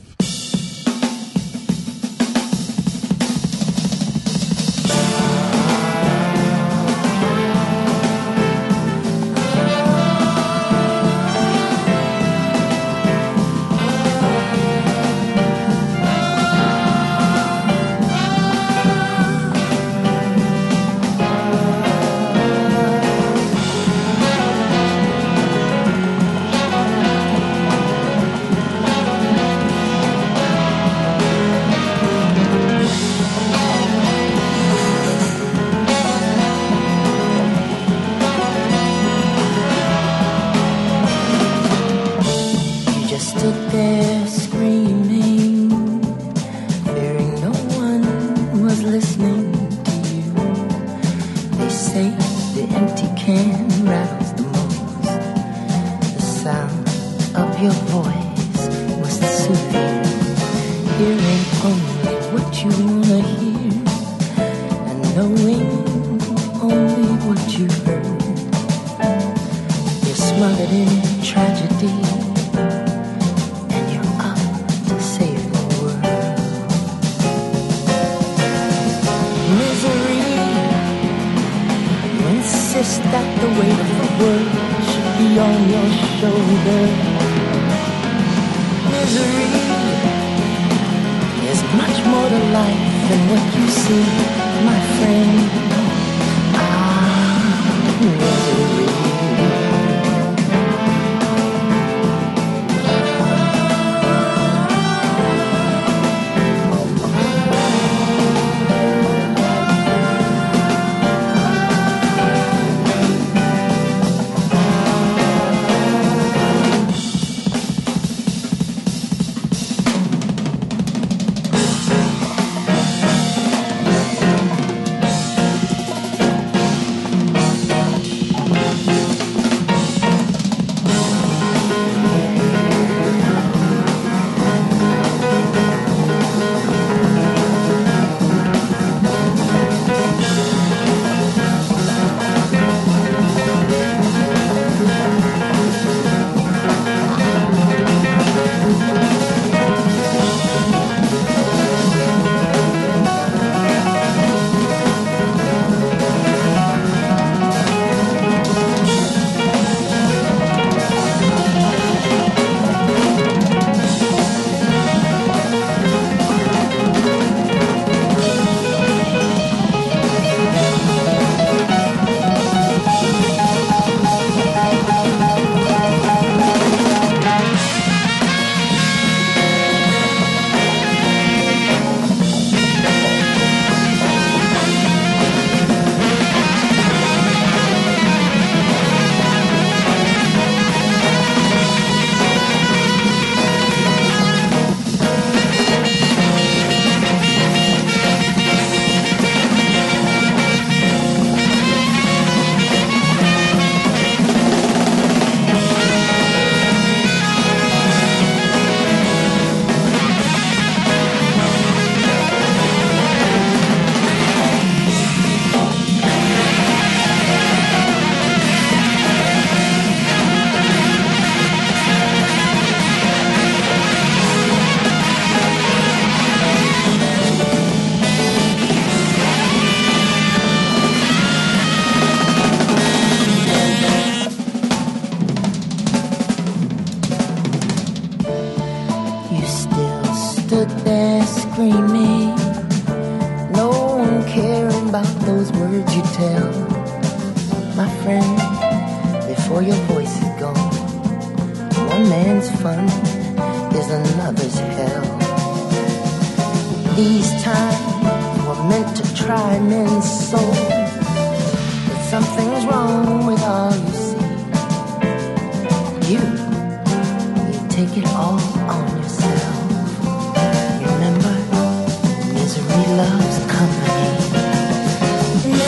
Love's coming.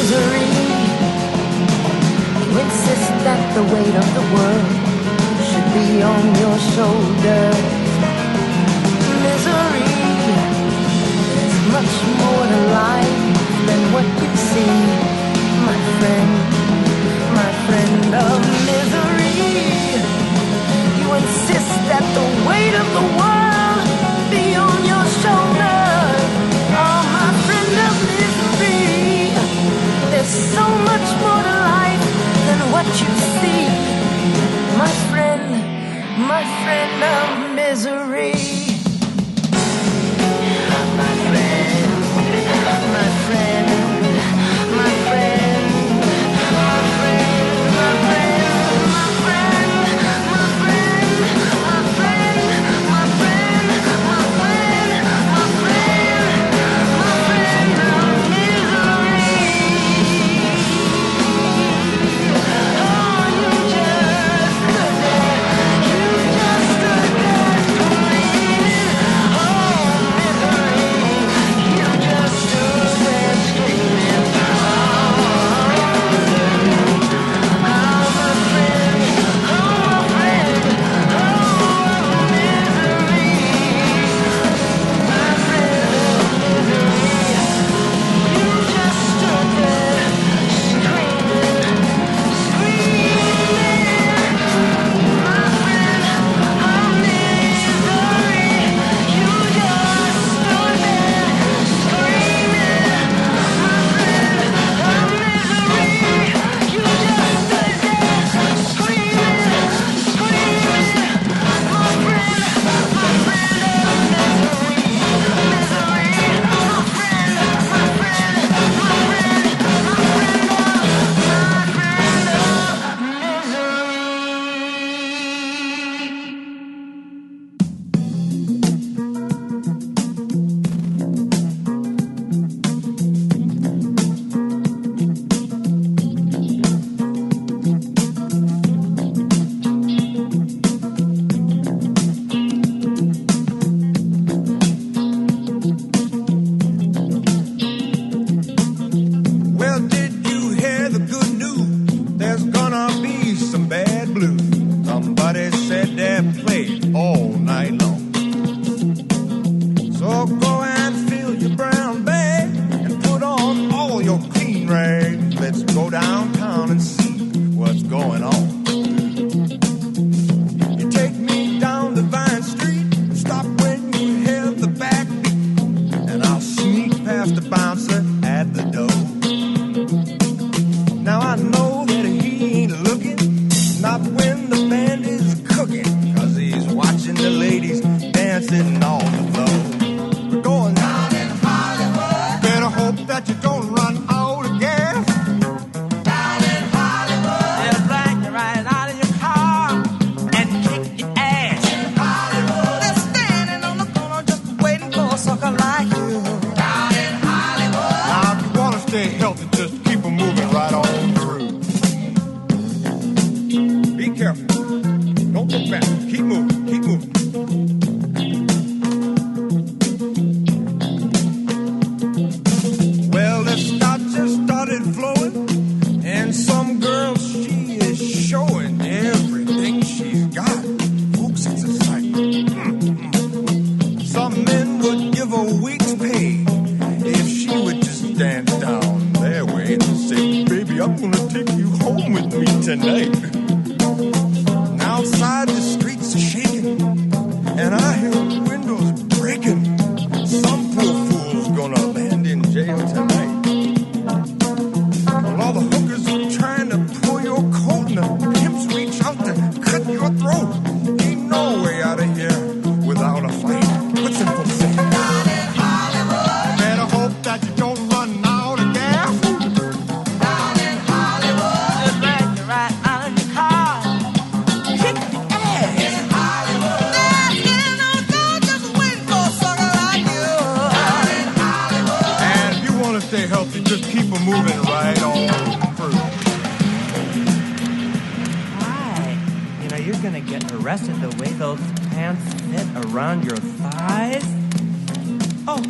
misery. You insist that the weight of the world should be on your shoulders. Misery, there's much more to life than what you see, my friend of misery. You insist that the weight of the world be on your shoulders. Oh, my friend of misery, there's so much more to life than what you see, my friend of misery.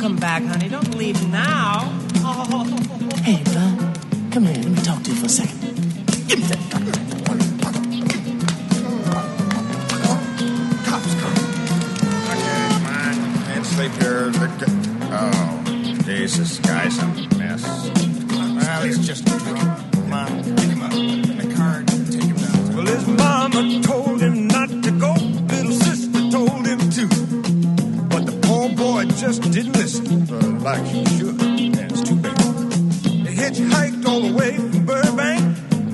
Come back, honey. Don't leave now. Oh. Hey, Bud. Come here, let me talk to you for a second. Give me that cup. Cops, come. Okay, come on. Can't sleep here. Oh, Jesus, guys, I'm a mess. Well, he's just a drunk. Come on, pick him up. In the car, take him down. Well, his mama told him not to go. Little sister told him to. But the poor boy just didn't listen. Like he should. Yeah, it's too bad. They hitchhiked all the way from Burbank.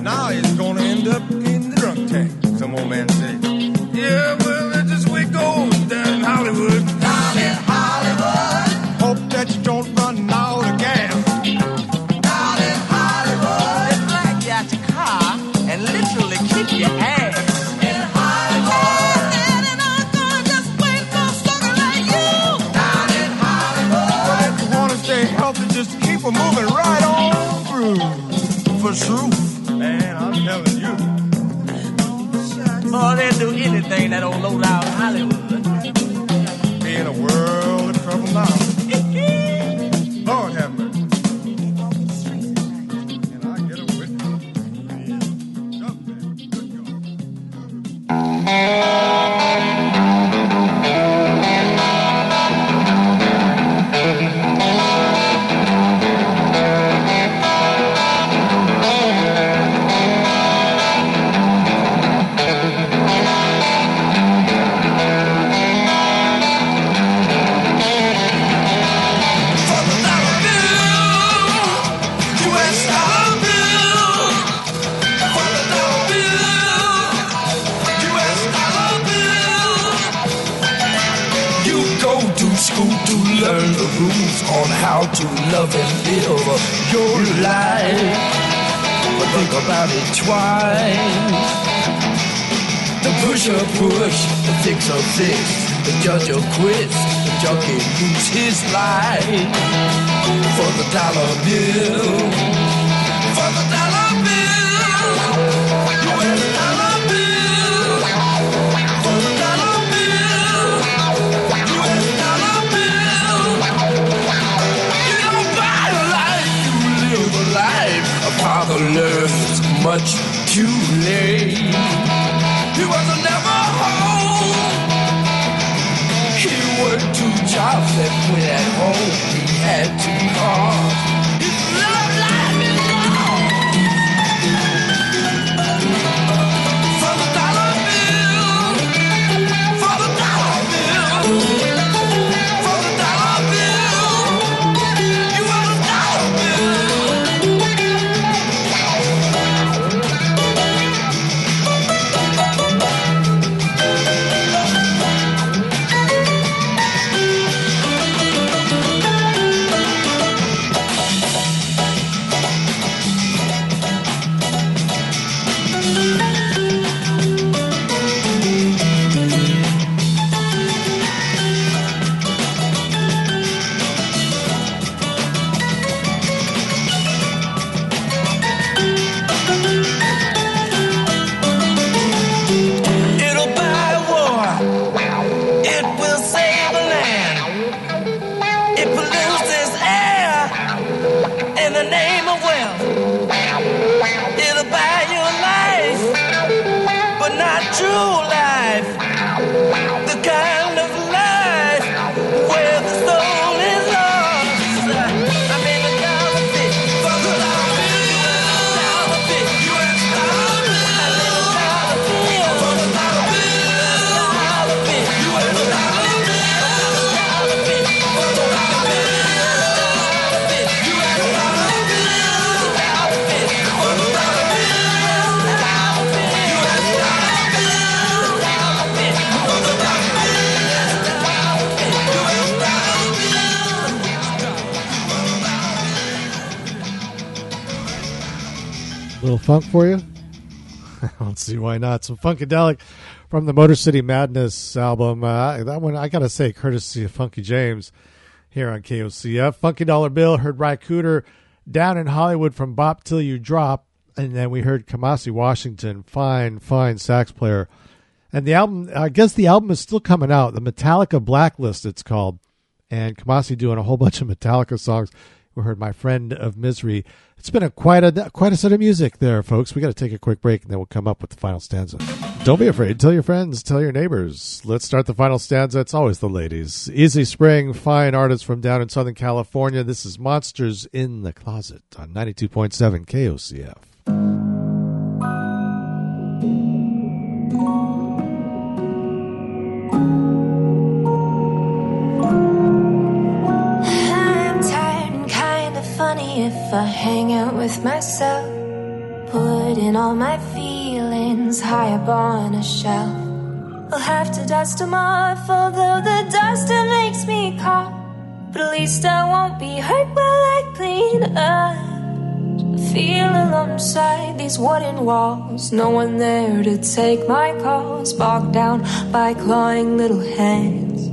Now he's gonna end up in the drunk tank. Some old man say, yeah, well, that's just the way it goes down in Hollywood. Down in Hollywood. Hope that you don't run out of gas. Down in Hollywood. They flag you out your car and literally kick your ass. We're moving right on through. For truth, man, I'm telling you. Oh, they'll do anything, that old low-down Hollywood. Be in a world of trouble now. Lord have mercy. Can I get a witness? On how to love and live your life. But think about it twice. The pusher push, the fixer fix, the judger quits, the junkie lose his life. For the dollar bill. For the dollar bill. U.S. dollar bill. For the dollar bill. U.S. dollar bill. Father learns much too late. He wasn't ever home. He worked two jobs and went at home. He had to hard. His love life is gone. For the dollar bill. For the dollar bill. For the dollar bill. You want a dollar bill. Funk for you? I don't see why not. Some Funkadelic from the Motor City Madness album. That one, I gotta say, courtesy of Funky James here on KOCF. Funky Dollar Bill, heard Rycooter, Down in Hollywood from Bop Till You Drop, and then we heard Kamasi Washington, fine, fine sax player. And the album, I guess the album is still coming out, the Metallica Blacklist it's called, and Kamasi doing a whole bunch of Metallica songs. who heard My Friend of Misery. It's been quite a set of music there, folks. We got to take a quick break, and then we'll come up with the final stanza. Don't be afraid. Tell your friends. Tell your neighbors. Let's start the final stanza. It's always the ladies. Izzy Spring, fine artist from down in Southern California. This is Monsters in the Closet on 92.7 KOCF. If I hang out with myself, putting all my feelings high up on a shelf, I'll have to dust them off, although the dust it makes me cough. But at least I won't be hurt while I clean up. I feel alongside these wooden walls, no one there to take my calls, bogged down by clawing little hands.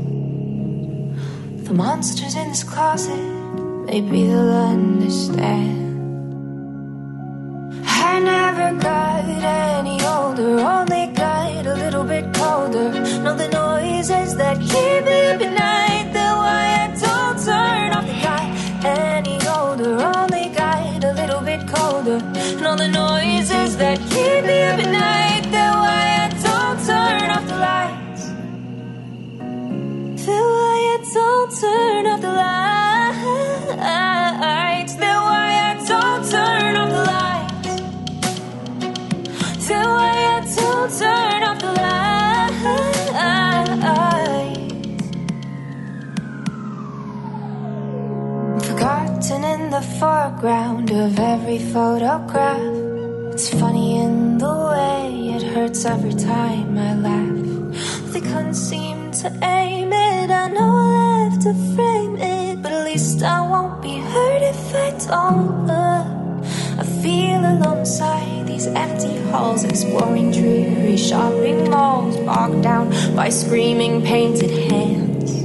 The monsters in this closet, maybe they'll understand. I never got any older, only got a little bit colder. Know the noises that keep me up at night, that's why I don't turn off the light. Any older, only got a little bit colder. Know the noises that keep me up at night, that's why I don't turn off the lights. That's why I don't turn off the lights. That's why I don't turn off the lights. That's why I don't turn off the lights. Forgotten in the foreground of every photograph. It's funny in the way it hurts every time I laugh. They couldn't seem to aim it, I know I'll have to frame it. At least I won't be hurt if I don't look. I feel alongside these empty halls, exploring dreary shopping malls, bogged down by screaming painted hands.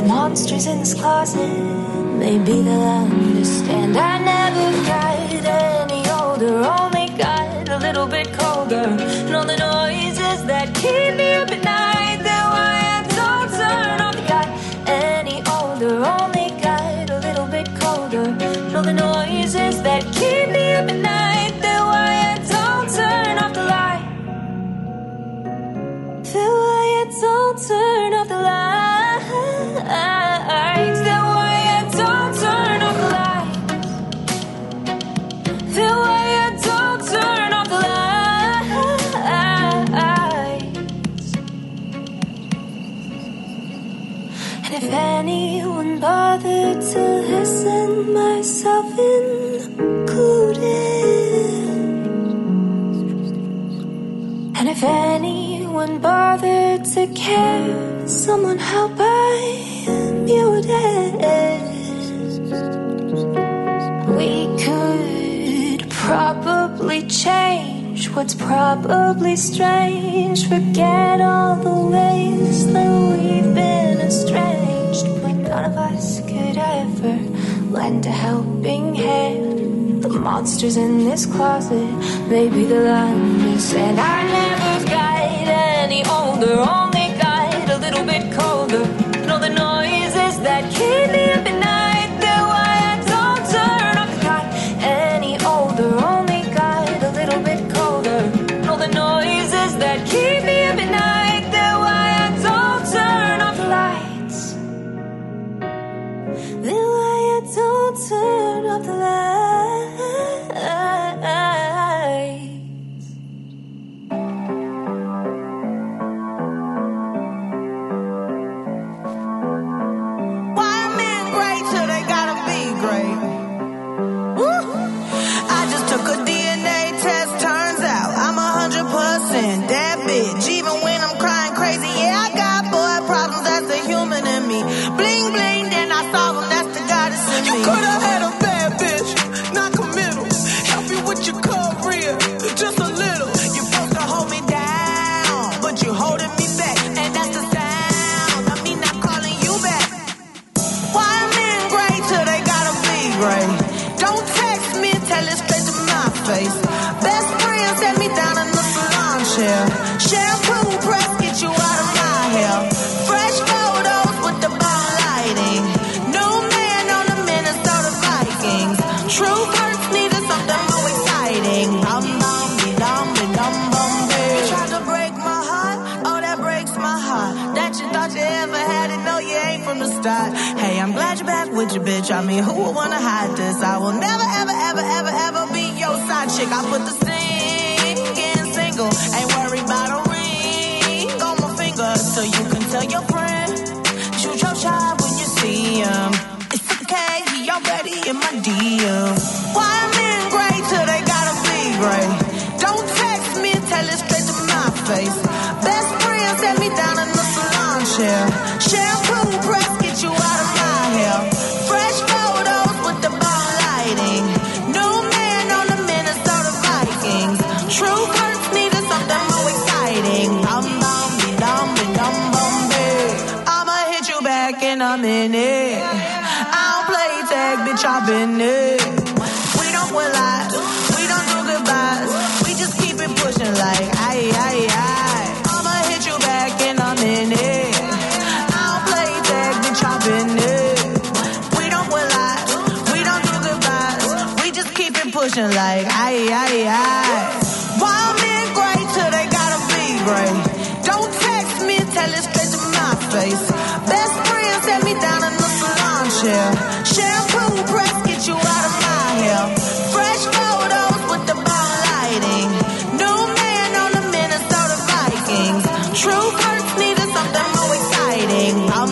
The monsters in this closet, maybe they'll understand. I never got any older, only got a little bit colder. And all the noises that keep me up at night, only got a little bit colder. All the noises that keep me up at night, that's why I don't turn off the light. That's why I don't turn off the lights. That's why I don't turn off the lights. That's why I don't turn off the lights. And if any bothered to listen, myself included. And if anyone bothered to care, someone help I muted. We could probably change what's probably strange. Forget all the ways that we've been estranged. None of us could ever lend a helping hand. The monsters in this closet, maybe they'll understand. I never got any older, only got a little bit colder. And all the noises that keep me up at night, that's why I don't turn off the light. Any older, only got a little bit colder. And all the noises that keep me up at night, that's why I don't turn off the light. Then why I don't turn off the lights. bitch. I mean, who would wanna hide this? I will never, ever, ever, ever, ever be your side chick. I put the stinking single, ain't worried about a ring on my finger. So you can tell your friend, shoot your shot when you see him. It's okay, he already in my DM. Why am I in gray till they gotta be gray? Don't text me, tell it straight to my face. Best friend set me down in the salon chair. Shampoo press, get you out of my hair. Fresh photos with the bomb lighting. New man on the Minnesota Vikings. True hurts needed something more exciting. I'ma hit you back in a minute. I don't play tag, bitch, I've been there. We don't wear lies, we don't do goodbyes. We just keep it pushing like aye, aye, aye. I'ma hit you back in a minute. Like, aye, aye, aye. Why I'm in gray till they gotta be gray? Don't text me, tell it straight to my face. Best friend set me down in the salon chair. Shampoo press, get you out of my hair. Fresh photos with the bomb lighting. New man on the Minnesota Vikings. True hurts needed something more exciting. I'm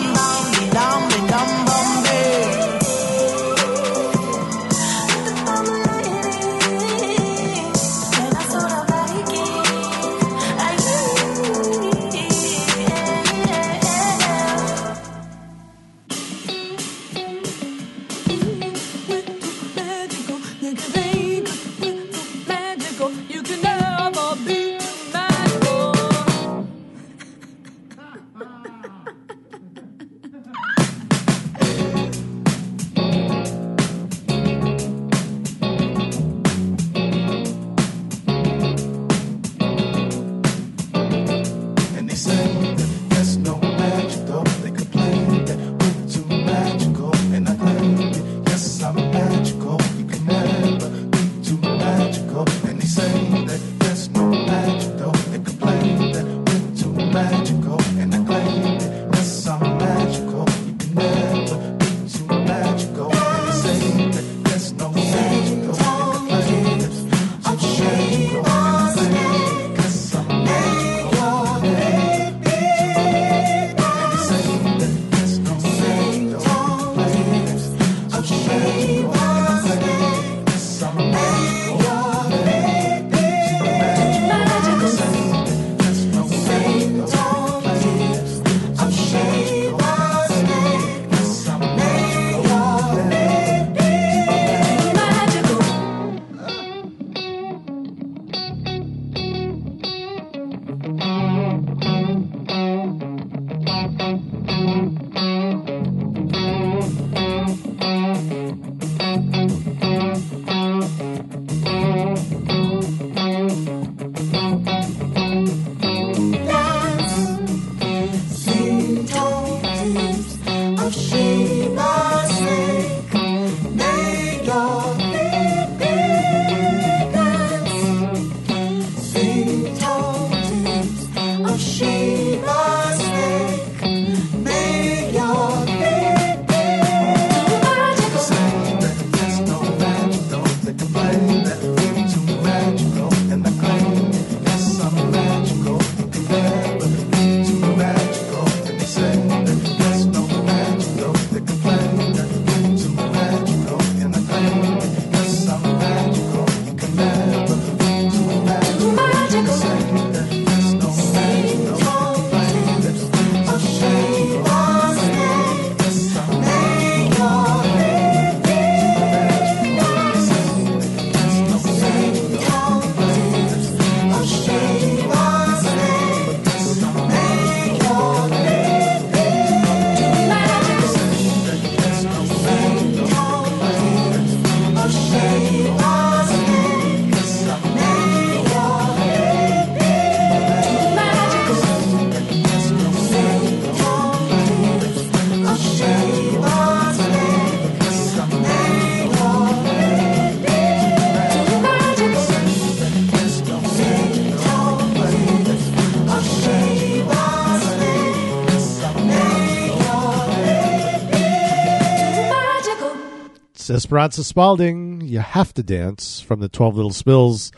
Esperanza Spalding, You Have to Dance, from the 12 Little Spells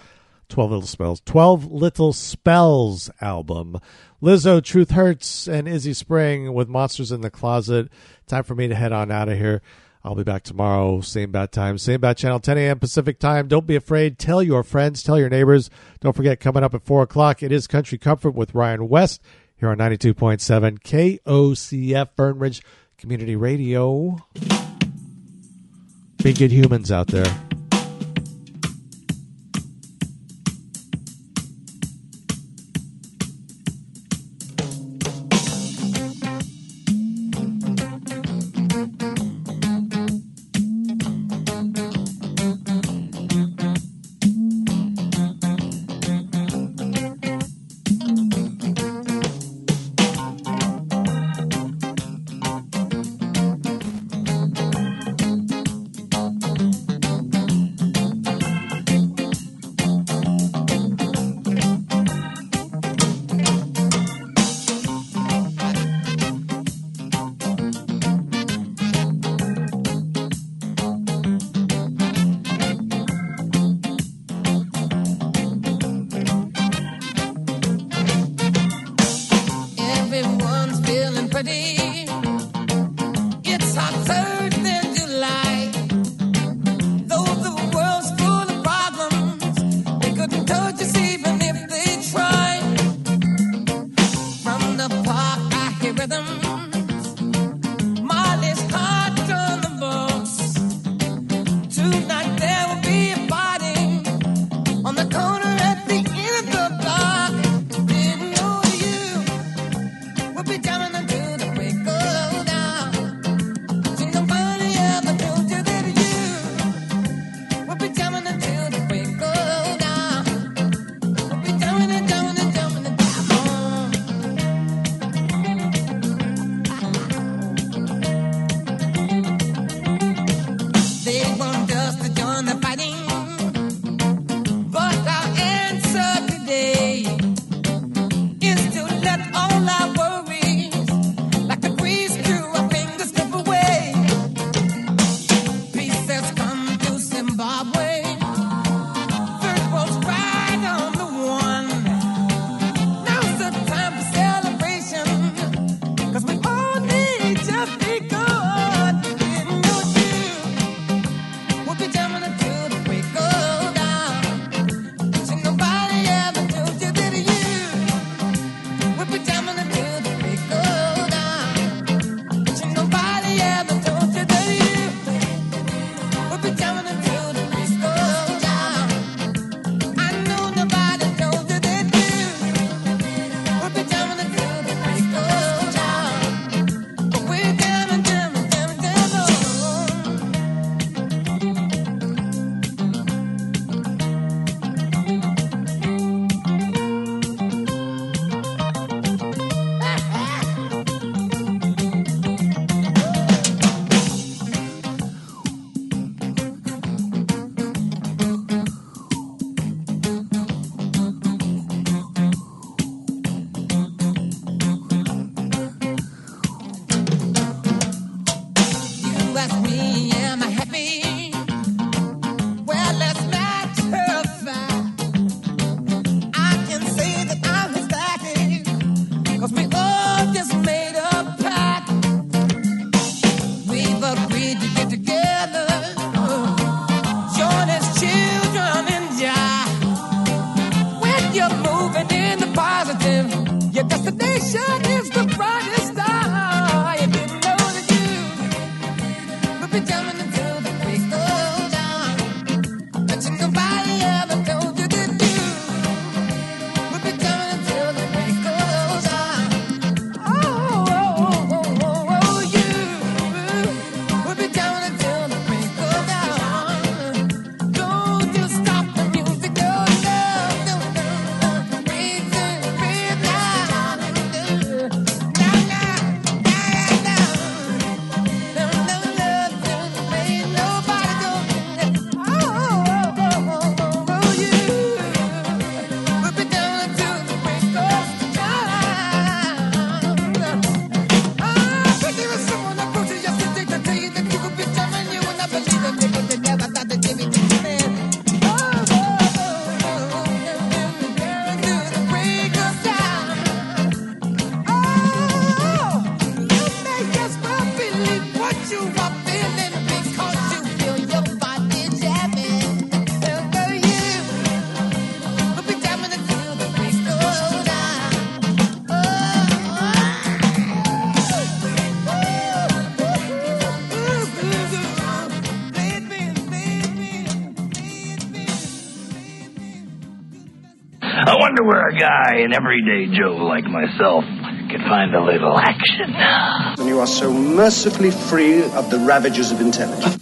album. Lizzo, Truth Hurts, and Izzy Spring with Monsters in the Closet. Time for me to head on out of here. I'll be back tomorrow, same bat time, same bat channel, 10 a.m. Pacific time. Don't be afraid. Tell your friends. Tell your neighbors. Don't forget, coming up at 4 o'clock, it is Country Comfort with Ryan West here on 92.7 KOCF, Fern Ridge Community Radio. Be good humans out there. wonder where a guy, an everyday Joe like myself, could find a little action. And you are so mercifully free of the ravages of intelligence.